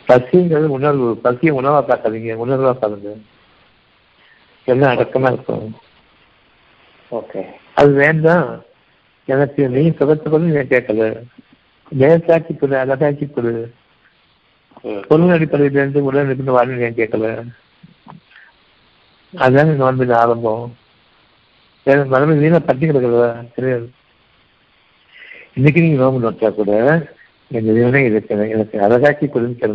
பசிங்கிறது உணர்வு. பசியை உணவா பார்க்காதீங்க, உணர்வா பாருங்க. எல்லாம் அடக்கமா இருக்கும். ஓகே, அது வேண்டாம் எனக்கு. நீ சுகத்துக்கு கேட்கல, நேரத்தாக்கி கொடு, அழகாக்கி கொடு, பொருள் அடிப்படையிலிருந்து உடல் அடிப்படை வாழ்ந்து ஏன் கேட்கல. அதுதான் நோன்பின் ஆரம்பம். மனமே வீணா பட்டி கிடக்கிறதா தெரியாது. இன்னைக்கு நீங்க நோம்பு நோட்டா கூட எனக்கு அழகாக்கி கொடுங்க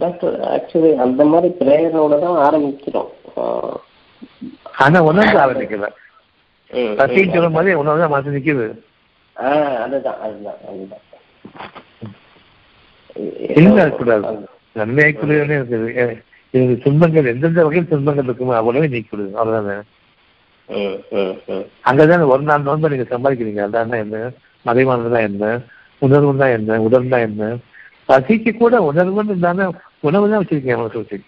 டாக்டர். ஆக்சுவலி அந்த மாதிரி பிரேயரோட தான் ஆரம்பிக்கிறோம். ஆனா உணவு ஆரம்பிக்கல. பசின்னு சொல்லும் போதே உணவு தான் மனசு நிக்குது. அதுதான் அதுதான் அதுதான் கூடாது. நன்மையை கூடியவனே இருக்குது. எனக்கு துன்பங்கள் எந்தெந்த வகையில் துன்பங்கள் இருக்குமோ அவ்வளவே நீக்கிடுது. அவ்வளவுதானே. அங்கதானே ஒரு நாள் நோன்பு நீங்க சம்பாதிக்கிறீங்க. அதான் என்ன மறைவானது தான் என்ன உணர்வு தான் என்ன உடல் தான் என்ன பசிக்கு கூட உணர்வுன்னு இருந்தாலும் உணவு தான் வச்சிருக்கேன். வச்சிருக்கேன்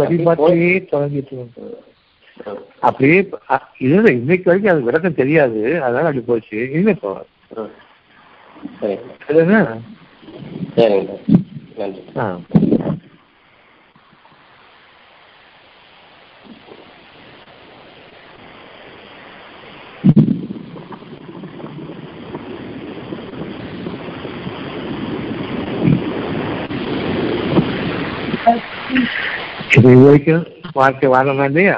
வழிபாட்டையே தொடங்கிட்டு இருந்தது. அப்படியே இல்ல இன்னைக்கு வரைக்கும் அது விளக்கம் தெரியாது, அதனால அப்படி போச்சு. இனிமே போகாது. இது வரைக்கும் வாழ்க்கை வாழலாம் இல்லையா?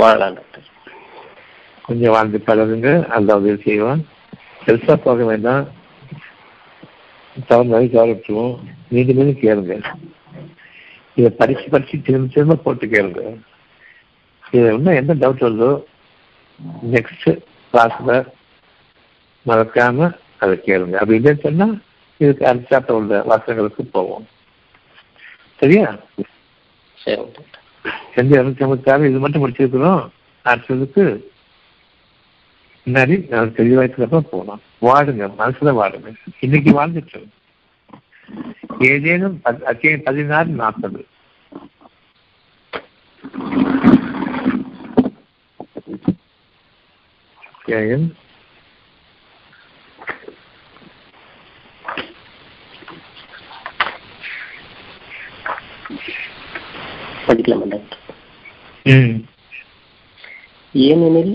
வாழலாம் டாக்டர். கொஞ்சம் வாழ்ந்து பழகுங்க, அந்த உதவி செய்வோம். பெருசாக போக வேண்டாம், தவறு கவலைப்படுவோம். நீங்க மீண்டும் கேளுங்க, இதை படிச்சு படிச்சு திரும்ப திரும்ப போட்டு கேளுங்க. இதை இன்னும் எந்த டவுட் வருதோ நெக்ஸ்ட் கிளாஸில் மறக்காம அதை கேளுங்க. அப்படி இல்லைன்னு சொன்னால் இதுக்கு அடுத்த உள்ள வாசகங்களுக்கு போவோம். சரியா? எந்த இருநூத்தி ஐம்பத்தி ஆறு இது மட்டும் முடிச்சிருக்கிறோம். அடுத்ததுக்கு முன்னாடி நான் தெளிவாய்க்கிறப்ப போகலாம். வாடுங்க, மனசுல வாடுங்க. இன்னைக்கு வாழ்ந்துட்டு ஏதேனும் பதினாறு நாற்பது படிக்கலாம் டாக்டர். ஏனெனில்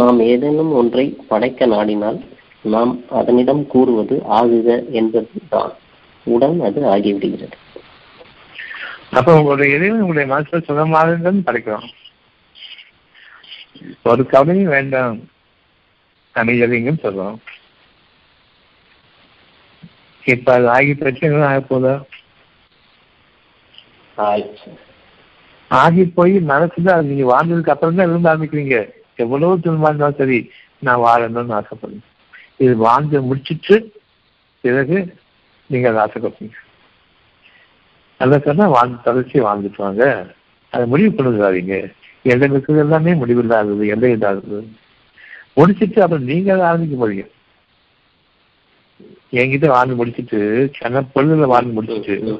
நாம் ஏதேனும் ஒன்றை படைக்க நாடினால் நாம் அதனிடம் கூறுவது ஆகுக என்பது தான். உடன் அது ஆகிவிடுகிறது. அப்ப உங்களுடைய உங்களுடைய மனசுல சுகமாக படைக்கிறோம். ஒரு கவலையும் வேண்டாம், அமைதியும் சொல்றோம். இப்ப அது ஆகி பிரச்சனை ஆக போதா? ஆகி போய் மனசுல நீங்க வாழ்ந்ததுக்கு அப்புறம் தான் விரும்ப ஆரம்பிக்கிறீங்க. எவ்வளவு துன்பமா இருந்தாலும் சரி நான் வாழணும்னு ஆசைப்படுறேன். இது வாழ்ந்து முடிச்சுட்டு பிறகு நீங்க அதை ஆசைப்படுறீங்க. நல்லா சொன்னா வாழ்ந்து தொடர்ச்சி வாழ்ந்துட்டுவாங்க. அதை முடிவு பண்ணுறாதீங்க. எந்த இருக்கிறது எல்லாமே முடிவில்லாதது, எந்த இதாகுது முடிச்சுட்டு அப்புறம் நீங்க அதை ஆரம்பிக்க போறீங்க. என்கிட்ட வாழ்ந்து முடிச்சுட்டு சின்ன பொழுதுல வாழ்ந்து முடிச்சுட்டு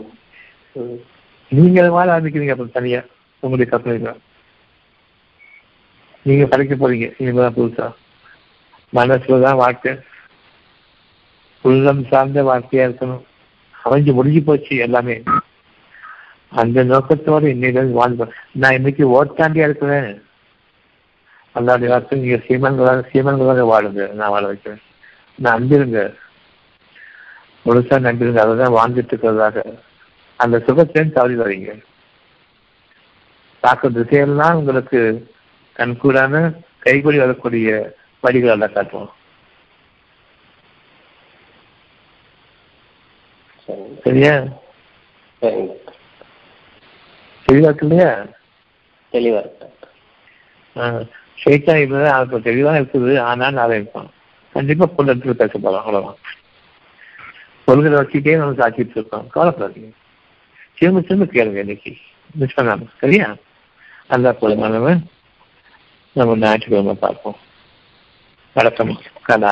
நீங்க அதை வாழ ஆரம்பிக்கிறீங்க. அப்புறம் தனியா உங்களுடைய கற்பனை நீங்க படைக்க போறீங்க. இனிமேதான் புதுசா மனசுலதான் வாழ்க்கை உள்ளம் சார்ந்த வாழ்க்கையா இருக்கணும். அமைஞ்சு முடிஞ்சு போச்சு எல்லாமே. அந்த நோக்கத்தோட இன்னைக்கு வாழ்ந்து நான் இன்னைக்கு ஓட்டாண்டியா இருக்கிறேன். அல்லாத வார்த்தை நீங்க சீமான்களாக சீமான்களாக வாழுங்க, நான் வாழ வைக்கிறேன். நான் நம்பிருங்க, முழுசா நம்பிருங்க. அதைதான் வாழ்ந்துட்டு இருக்கிறதாக அந்த சுகத்திலேருந்து தவறி வரீங்க. பார்க்க திசையெல்லாம் உங்களுக்கு கண்கூடான கைகூடி வரக்கூடிய வழிகளெல்லாம் காட்டுவோம். சரியா? தெளிவா இருக்கு இல்லையா? தெளிவா இருக்கு. ஷேக்கா இப்பதான் அவருக்கு தெளிவா இருக்குது. ஆனால் நான் இருப்பான் கண்டிப்பா பொண்ணு இடத்துல பேச போறோம். அவ்வளவுதான். பொருள்களை வச்சுட்டே நம்ம சாட்சிட்டு இருக்கோம். கவலைப்படாதீங்க, திரும்ப திரும்ப கேளுங்க. இன்னைக்கு மிஸ் பண்ணாம. சரியா? அதுதான் போதுமானவன். நம்ம ஞாயிற்றுக்கிழமை பார்ப்போம். வணக்கம். டாக்டர்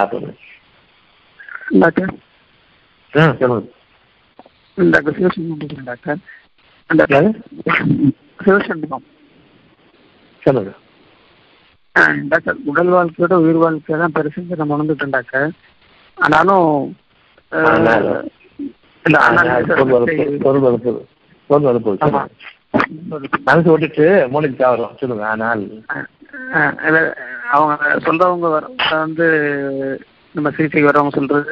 ஆ சொல்லுங்க டாக்டர். சிவசண்முகம் டாக்டர். சிவசண்முகம் சொல்லுங்க டாக்டர். உடல் வாழ்க்கையோட உயிர் வாழ்க்கையை தான் பெருசுக்கு நம்ம வந்துட்டோம் டாக்டர். ஆனாலும் மனசு விட்டுட்டு மூளைக்கு தாவரம் சொல்லுங்க. ஆனால் அவங்க சொல்றவங்க வந்து நம்ம சிகிச்சைக்கு வரவங்க சொல்றது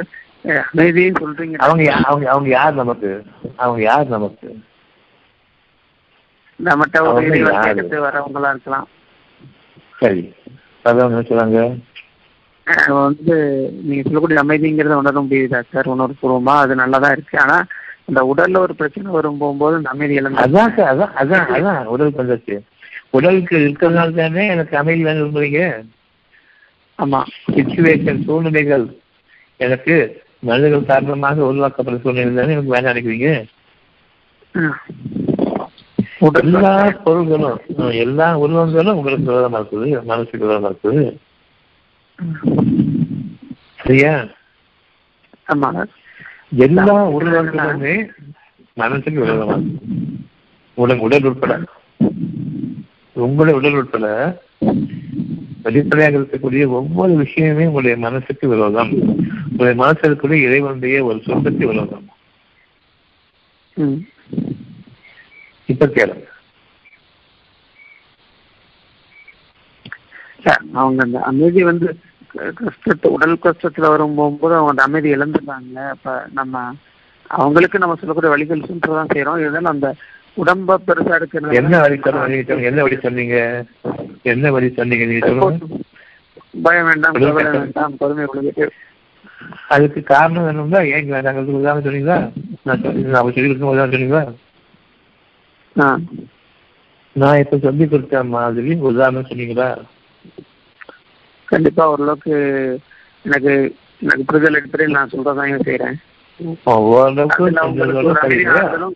அமைதியும் சொல்றீங்க. அவங்க அவங்க அவங்க யார் நமக்கு? அவங்க யார் நமக்கு? நம்மகிட்ட ஒரு இறைவன் வரவங்களா இருக்கலாம். சரி, வரவங்க சொல்லுங்க. வந்து நீங்க சொல்லக்கூடிய அமைதிங்கிறத உணர முடியுது டாக்டர், உணர்வு பூர்வமா. அது நல்லாதான் இருக்கு. ஆனா அந்த உடல்ல ஒரு பிரச்சனை வரும் போகும்போது அந்த அமைதி இழந்து அதான் அதான் அதான் அதான் உடலுக்கு வந்துச்சு. உடலுக்கு இருக்கிறதுனால தானே எனக்கு அமைதி வேணும் விரும்புறீங்க. ஆமா, சிச்சுவேஷன் சூழ்நிலைகள் எனக்கு மனிதர்கள் காரணமாக உருவாக்கப்படுற சூழ்நிலை தானே எனக்கு வேணும் நினைக்கிறீங்க. எல்லா பொருள்களும் எல்லா உருவங்களும் உங்களுக்கு விரோதமா இருக்குது, மனசுக்கு விரோதமா இருக்குது. சரியா? ஆமா, எல்லா உடலுமே மனசுக்கு விரோதமான உடல் உடல் உட்பட உங்களுடைய உடல் உட்பட வெளிப்படையாக இருக்கக்கூடிய ஒவ்வொரு விஷயமே உங்களுடைய மனசுக்கு விரோதம். உங்களுடைய மனசு இருக்கக்கூடிய இறைவனுடைய ஒரு சொந்தத்தை விரோதம். இப்ப கேளுங்க, அவங்க அந்த அமைதி வந்து கஷ்டத்தை உடல் கஷ்டத்துல வரும் போகும்போது அவங்க அந்த அமைதி இழந்துட்டாங்க. அப்ப நம்ம அவங்களுக்கு நம்ம சொல்லக்கூடிய வழிகள் சொல்றதான் செய்யறோம். இருந்தாலும் அந்த உடம்ப பெருசா எடுக்கிறது என்ன வழி சொன்னீங்க? என்ன வழி சொன்னீங்க? என்ன வழி சொன்னீங்க? நீங்க சொல்லுங்க. பயம் வேண்டாம், கவலை வேண்டாம், பொறுமை உள்ளது. அதுக்கு காரணம் வேணும்னா ஏன் வேண்டாங்கிறதுக்கு உதாரணம் சொன்னீங்களா? நான் சொல்லிருக்கேன் உதாரணம் சொன்னீங்களா? நான் இப்ப சொல்லி கொடுத்த மாதிரி உதாரணம் சொன்னீங்களா? கண்டிப்பா ஓரளவுக்கு எனக்கு எனக்கு புரிதல் எடுத்து நான் சொல்றதான் செய்யறேன்.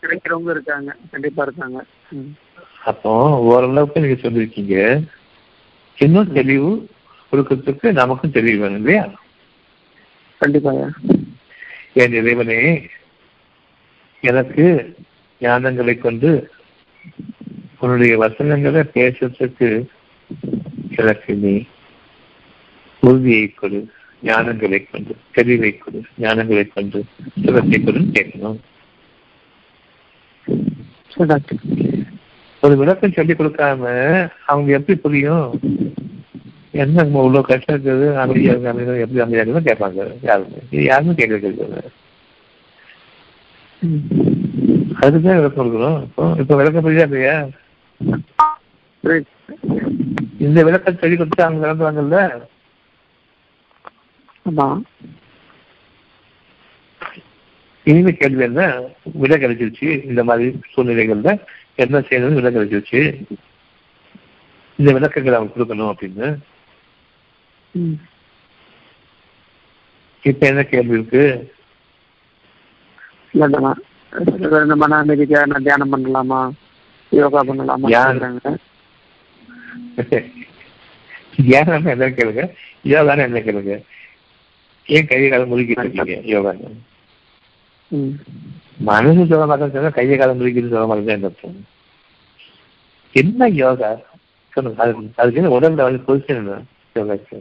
கிடைக்கிறவங்க இருக்காங்க, கண்டிப்பா இருக்காங்க. அப்போ ஓரளவுக்கு நீங்க சொல்லிருக்கீங்க. இன்னும் தெளிவு கொடுக்கறதுக்கு நமக்கும் தெளிவு வேணும் இல்லையா? கண்டிப்பா. என் இறைவனே, எனக்கு ஞானங்களை கொண்டு உன்னுடைய வசனங்களை பேசுறதுக்கு எனக்கு நீ உறுதியை கொடு, ஞானங்களை கொண்டு தெளிவை கொடு, ஞானங்களை கொண்டு சுகத்தை கொண்டு கேட்கணும். ஒரு விளக்கம் சொல்லிக் கொடுக்காம அவங்க எப்படி புரியும்? என்ன இவ்வளவு கஷ்டம் இருக்குது, அமைதியா இருக்கு, அமைதியாக எப்படி அமைதியாக கேட்பாங்க? யாருமே யாருமே கேட்கறது. அதுதான் விளக்கம் கொடுக்கணும். இப்போ இப்ப விளக்கம் புரியா இல்லையா? இந்த விளக்கம் சொல்லிக் கொடுத்து அவங்க விளக்குவாங்கல்ல. இனிமே கேள்வி என்ன? விட கிடைச்சிருச்சு. இந்த மாதிரி சூழ்நிலைகள்ல என்ன செய்யணும்? விட கிடைச்சிருச்சு. இந்த விளக்கங்களை அவங்க கொடுக்கணும் அப்படின்னு. இப்ப என்ன கேள்வி இருக்கு? மன அமைதிக்காக தியானம் பண்ணலாமா, யோகா பண்ணலாமா? தியானம் என்ன கேளுங்க, யோகான்னு என்ன கேளுங்க. ஏன் கையை காலம் முழுக்கிட்டு இருக்கீங்க? யோகா மனசு சுகமாக, கையை காலம் முழுக்கிட்டு சுகமாக அர்த்தம். என்ன யோகா சொல்லுங்க, அதுக்கு உடல்ல வந்து பொசிஷன் என்ன? யோகாக்கு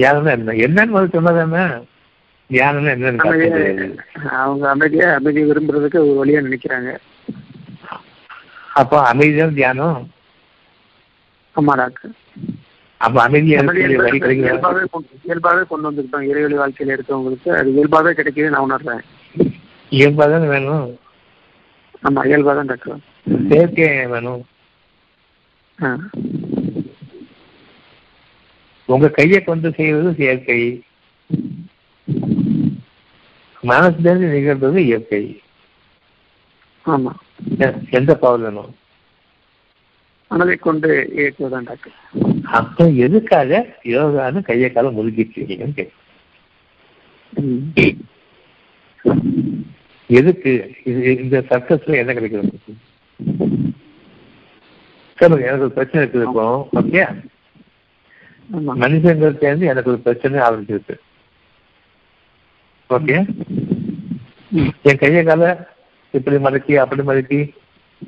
தியானம்னா என்ன? என்னன்னு முதல் சொன்னது என்ன? தியானம்னா என்னன்னு அவங்க அமைதியா அமைதியை விரும்புறதுக்கு ஒரு வழியா நினைக்கிறாங்க. அப்போ அமைதியான தியானம். ஆமாடாக்கு அப்ப அமைதியா இயல்பாகவே இயல்பாகவே கொண்டு வந்துருக்கோம். இறைவழி வாழ்க்கையில இருக்கவங்களுக்கு அது இயல்பாகவே கிடைக்குது. நான் உணர்றேன். இயல்பா தான் வேணும். ஆமா, இயல்பா தான் கிடைக்கும். சேர்க்கை வேணும். உங்க கையை கொண்டு செய்யறது செயற்கை, மனசுலேருந்து நிகழ்வது இயற்கை. ஆமா, எந்த பவர் வேணும்? மனதை கொண்டு இயக்குவதான் டாக்டர். அப்ப எதுக்காக யோகான்னு கையை காலம் முழுகிட்டு இருக்கீங்கன்னு கேட்க எதுக்கு? இந்த சர்க்கஸ்ல என்ன கிடைக்கிறது சொல்லுங்க. எனக்கு ஒரு பிரச்சனை இருக்கும். ஓகே, மனுஷங்களுக்கு சேர்ந்து எனக்கு ஒரு பிரச்சனை ஆரம்பிச்சிருக்கு. ஓகே, என் கையை கால இப்படி மறுக்கி அப்படி மறுக்கி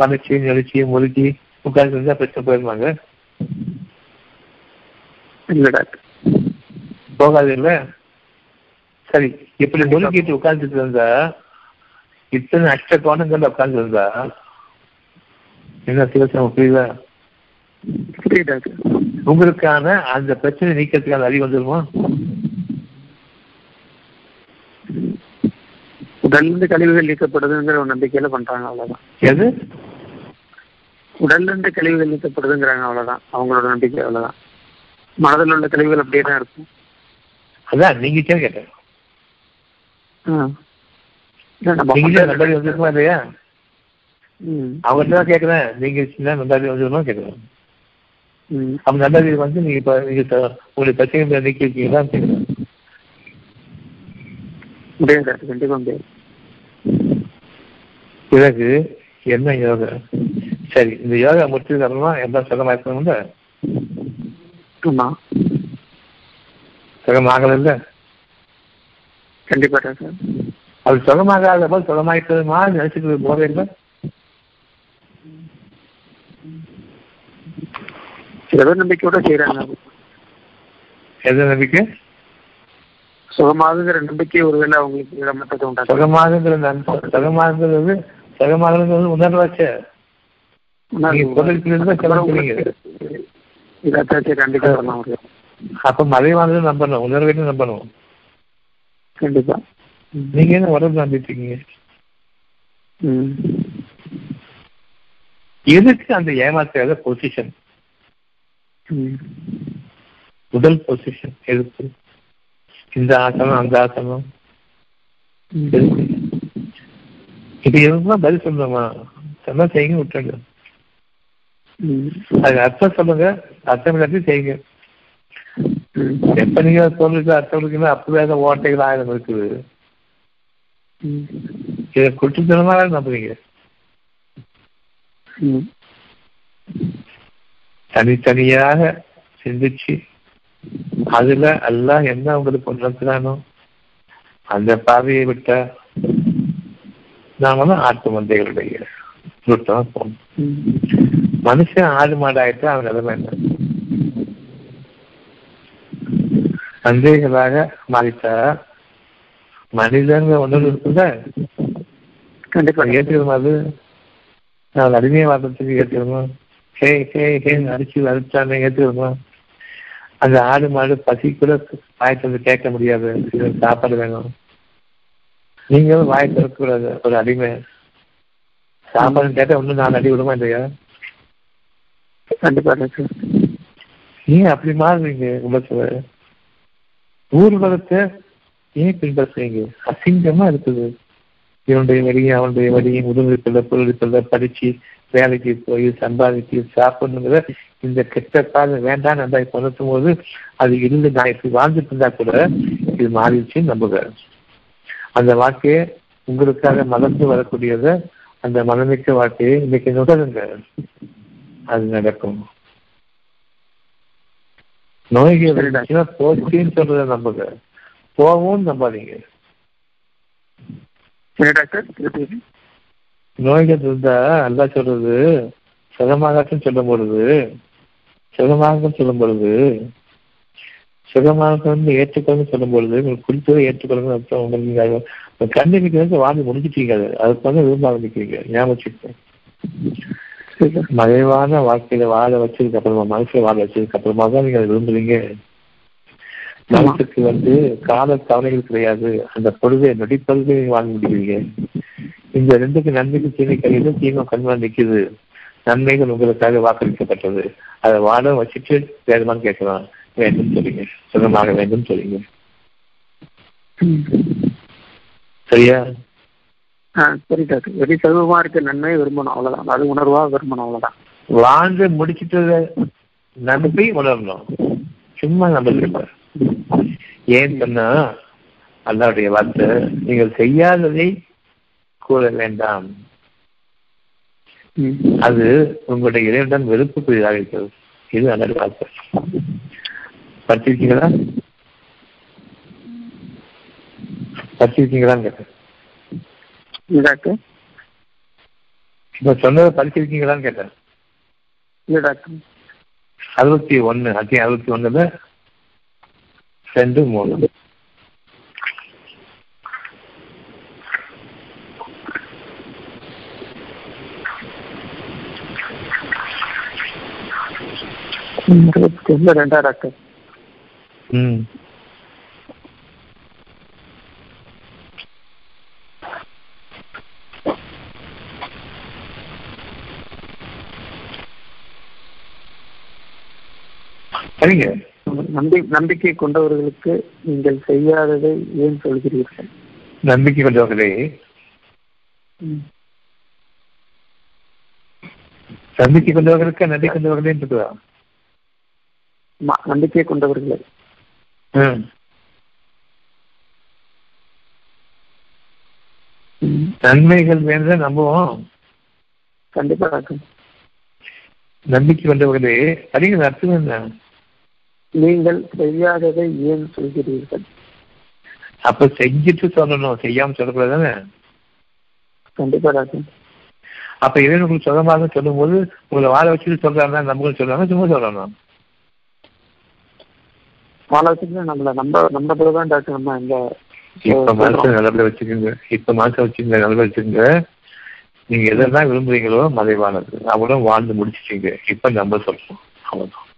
மறைச்சி நெளிச்சி முறுக்கி உட்கார்ந்து இருந்தா பிரச்சனை போயிருவாங்க இல்ல டாக்டர்? போகாது இல்ல. சரி, இப்படி முழுக்கிட்டு உட்கார்ந்துட்டு இருந்தா, இத்தனை அஷ்ட கோணங்கள்ல உட்கார்ந்து இருந்தா என்ன சிவசனம் புரியுதா? உங்களுக்கான அந்த பிரச்சனை நீக்கிறதுக்கான அறிவு வந்துருமா? உடலிருந்து கழிவுகள் நீக்கப்படுதுங்கிற ஒரு நம்பிக்கையில பண்றாங்க, அவ்வளவுதான். எது? உடல்லிருந்து கழிவுகள் நீக்கப்படுதுங்கிறாங்க, அவ்வளவுதான் அவங்களோட நம்பிக்கை, அவ்வளவுதான். மனதில் உள்ள கழிவுகள் அப்படியே தான் இருக்கும். அதான் நீங்க கேட்டேன். அவங்கள்ட்ட தான் கேட்கறேன். நீங்க நல்லாவே வந்துருமா கேட்கறேன். அப்ப நல்லாவே வந்து நீங்க இப்ப நீங்க உங்களுடைய பிரச்சனை நீக்கி இருக்கீங்களா கேட்கறேன். முடியாது, கண்டிப்பா முடியாது. பிறகு என்ன யோகா? சரி, இந்த யோகா முடிச்சதுக்கு அப்புறமா எல்லாம் சுகமா இருக்கணும்ல? சுகமாகல கண்டிப்பா சார். அது சுகமாகாத போல் சுகமாயிட்டதுமா நினைச்சுட்டு போக இல்லை. எதை நம்பிக்கையோட செய்யறாங்க? எதை நம்பிக்கை? சுகமாகுங்கிற நம்பிக்கை ஒருவேளை அவங்களுக்கு சுகமாகுங்கிற சுகமாகுங்கிறது சுகமாகிறது உணர்வாச்சு அப்ப மறைவானது நம்பணும், உணர்வை நம்பணும். கண்டிப்பா நீங்க என்ன உடம்பு நம்பிட்டு இருக்கீங்க? எதுக்கு அந்த ஏமாற்ற பொசிஷன்? முதல் பொசிஷன் எதுக்கு? இந்த ஆசனம் அந்த ஆசனம் இது எதுக்குன்னா பதில் சொல்லணுமா? சொன்னா செய்யுங்க, விட்டுங்க. அது அர்த்தம் சொல்லுங்க, அர்த்தம் எல்லாத்தையும் செய்யுங்க. எப்ப நீங்க சொல்லுங்க அர்த்தம் இருக்குன்னா அப்பவே அந்த ஓட்டைகள் ஆயிரம் இருக்குது. இதை குற்றத்தனமா நம்புறீங்க. தனித்தனியாக சிந்திச்சு அதுல எல்லாம் என்ன உங்களுக்கு நடத்துறானோ அந்த பார்வையை விட்டா நாம தான் ஆட்டு மந்தைகளுடைய கூட்டமா போகணும். மனுஷன் ஆடு மாடாயிட்டு அவன் நிலைமை என்ன? மந்தைகளாக மாறிட்டா மனிதங்க ஒன்று இருக்குல்ல? கண்டிப்பா ஏற்றுக்கணுமா? அது நான் அடிமையை வார்த்தைக்கு ஏற்றுக்கணுமா? ஹே ஹே ஹேன்னு அடிச்சு அடிச்சான்னு ஏற்றுக்கணுமா? அந்த ஆடு மாடு பசி கூட வாய்த்து கேட்க முடியாது, சாப்பாடு வேணும். நீங்களும் வாய் திறக்கூடாது, ஒரு அடிமை. சாப்பாடு கேட்டா ஒன்றும் நான் அடி விடுமா இல்லையா? கண்டிப்பா. நீங்க அப்படி மாறுறீங்க. உலக ஊர்வலத்தை ஏன் பின்பற்றுறீங்க? அசிங்கமா இருக்குது. இவனுடைய வழியும் அவனுடைய வழியும் உதவிக்குள்ள பொருளுக்குள்ள படிச்சு வேலைக்கு போய் சம்பாதிச்சு சாப்பிடணுங்கிற இந்த கெட்ட காலம் வேண்டாம். நம்ம கொளுத்தும் போது அது இருந்து நான் இப்படி வாழ்ந்துட்டு இருந்தா கூட இது மாறிடுச்சு நம்புகிற அந்த வாழ்க்கையை உங்களுக்காக மலர்ந்து வரக்கூடியத அந்த மனமிக்க வாழ்க்கையை இன்னைக்கு நுகருங்க. அது நடக்கும். நோய்கள் போச்சுன்னு சொல்றத நம்புங்க, போவும் நம்பாதீங்க. நோய்கள் இருந்தா அல்லா சொல்றது சுகமாகட்டும் சொல்லும் பொழுது சுகமாக சொல்லும் பொழுது சுகமாக ஏற்றுக்கொள்ளும் சொல்லும் பொழுது உங்களுக்கு குறிப்பிட ஏற்றுக்கொள்ளும் அர்த்தம். உங்களுக்கு கண்டுபிடிக்கிறது வாழ்ந்து முடிஞ்சிட்டீங்க. அதுக்கு வந்து விரும்ப ஆரம்பிக்கிறீங்க. ஞாபகம் வச்சுக்கோங்க. மறைவான வாழ்க்கையில வாழ வச்சதுக்கு அப்புறமா மனசுல வாழ வச்சதுக்கு அப்புறமா தான் நீங்க அதை விரும்புறீங்க. மனசுக்கு வந்து கால கவலைகள் கிடையாது. அந்த பொழுதை நொடிப்பொழுது வாங்க முடியுங்க. இந்த ரெண்டுக்கு நன்மைக்கு தீமை கையில தீமை கண்மா நிற்குது. நன்மைகள் உங்களுக்காக வாக்களிக்கப்பட்டது. அதை வாட வச்சுட்டு வேகமாக கேட்கலாம். வேண்டும் சொல்லுங்க, சுகமாக வேண்டும் சொல்லுங்க. சரியா? சரி டாக்டர். வெறி சுகமா இருக்க நன்மையை விரும்பணும், அவ்வளவுதான். அது உணர்வா விரும்பணும், அவ்வளவுதான். வாழ்ந்து முடிச்சுட்டு நம்பி உணரணும். சும்மா நம்ப ஏன் சொன்னா அல்லாஹ்வுடைய வார்த்தை, நீங்கள் செய்யாததை கூற வேண்டாம். அது உங்களுடைய இறைவன் வெறுப்புக்குரியதாக இருக்கிறது. இது அல்லாஹ்வுடைய வார்த்தை. பற்றிருக்கீங்களா? பற்றிருக்கீங்களான்னு கேட்டேன். இப்ப சொன்னதை படிச்சிருக்கீங்களான்னு கேட்டேன். அறுபத்தி ஒன்னு அத்தியாயம் அறுபத்தி ஒண்ணுல ரெண்டு மூணு ரெண்டா டாக்டர். ம் சரிங்க. நம்பி நம்பிக்கை கொண்டவர்களுக்கு நீங்கள் செய்யாததை ஏன் சொல்கிறீர்கள்? நம்பிக்கை கொண்டவர்களே, நம்பிக்கை கொண்டவர்களுக்கு நன்றி கொண்டவர்களே இருக்குதா? நம்பிக்கை கொண்டவர்களே நன்மைகள் வேண்ட நம்புவோம். கண்டிப்பா நடக்கும். நம்பிக்கை கொண்டவர்களே அதிக அர்த்தம் என்ன? நீங்கள் செய்யாததை ஏன் சொல்கிறீர்கள்? அப்ப செஞ்சுட்டு சொல்லணும், செய்யாம சொல்லக்கூடாது தானே. கண்டிப்பா டாக்டர். அப்ப இவன் உங்களுக்கு சொல்ல மாதிரி சொல்லும் போது உங்களை வாழ வச்சுட்டு சொல்றாங்க, நம்மளும் சொல்றாங்க, சும்மா சொல்லணும். வாழ வச்சுட்டு நம்மள நம்ம நம்ம தான் டாக்டர். நம்ம இந்த இப்ப மனசு நல்லபடியா வச்சுக்கோங்க, இப்ப மனசை வச்சுக்கோங்க, நல்லபடியா வச்சுக்கோங்க. நீங்க எதெல்லாம் விரும்புறீங்களோ மறைவானது அவளும் வாழ்ந்து முடிச்சுட்டீங்க. இப்ப நம்ம சொல்லணும் அவ்வளவுதான்.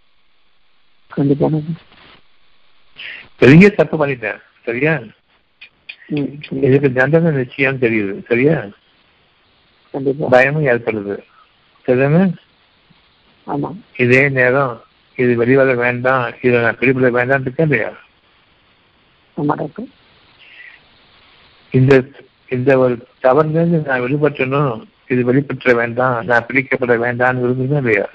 கண்டிப்பா பெரிய தப்பு பண்ணிட்டேன், சரியா? இதுக்கு தண்டனை நிச்சயம் தெரியுது, சரியா? பயமும் ஏற்படுது, சரிதானே? இதே நேரம் இது வெளிவர வேண்டாம், இதை நான் பிடிபட வேண்டாம் இருக்கேன், இல்லையா? இந்த ஒரு தவறுலேருந்து நான் வெளிப்பற்றணும், இது வெளிப்பற்ற வேண்டாம், நான் பிடிக்கப்பட வேண்டாம்னு விரும்புகிறேன், இல்லையா?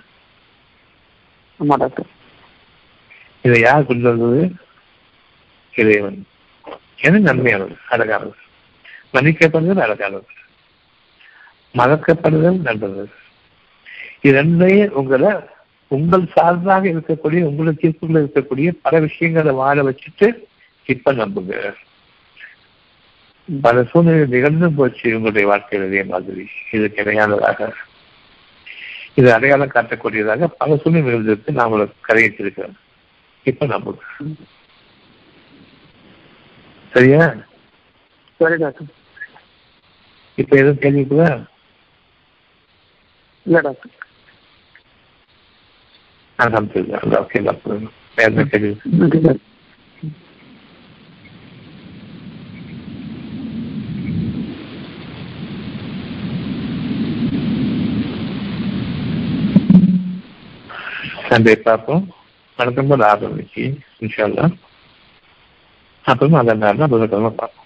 இதை யார் கொண்டு வந்தது? இறைவன். என நன்மையானது, அழகானது. மன்னிக்கப்படுதல் அழகானது, மறக்கப்படுதல் நல்லது. இது ரெண்டே உங்களை உங்கள் சார்பாக இருக்கக்கூடிய, உங்களை தீர்ப்புகள் இருக்கக்கூடிய பல விஷயங்களை வாழ வச்சுட்டு இப்ப நம்புங்க. பல சூழ்நிலை நிகழ்ந்து போச்சு உங்களுடைய வாழ்க்கையில். இதே மாதிரி இது கிடையாததாக, இது அடையாளம் காட்டக்கூடியதாக பல சூழ்நிலை நிகழ்ந்திருக்கு. நான் உங்களை கரையிட்டிருக்கிறேன், இப்ப நம்புங்க, சரியா? சரி டாக்டர். இப்ப எதுவும் கேள்விக்குதா? இல்ல டாக்டர். அல்ஹம்துலில்லாஹ். ஓகே டாக்டர், வேற கேள்வி? சண்டே பார்ப்போம், நடக்கும்போது ஆரம்பிச்சு இன்ஷா அல்லாஹ். அப்புறமா அதனால புதன்கிழமை பார்ப்போம்.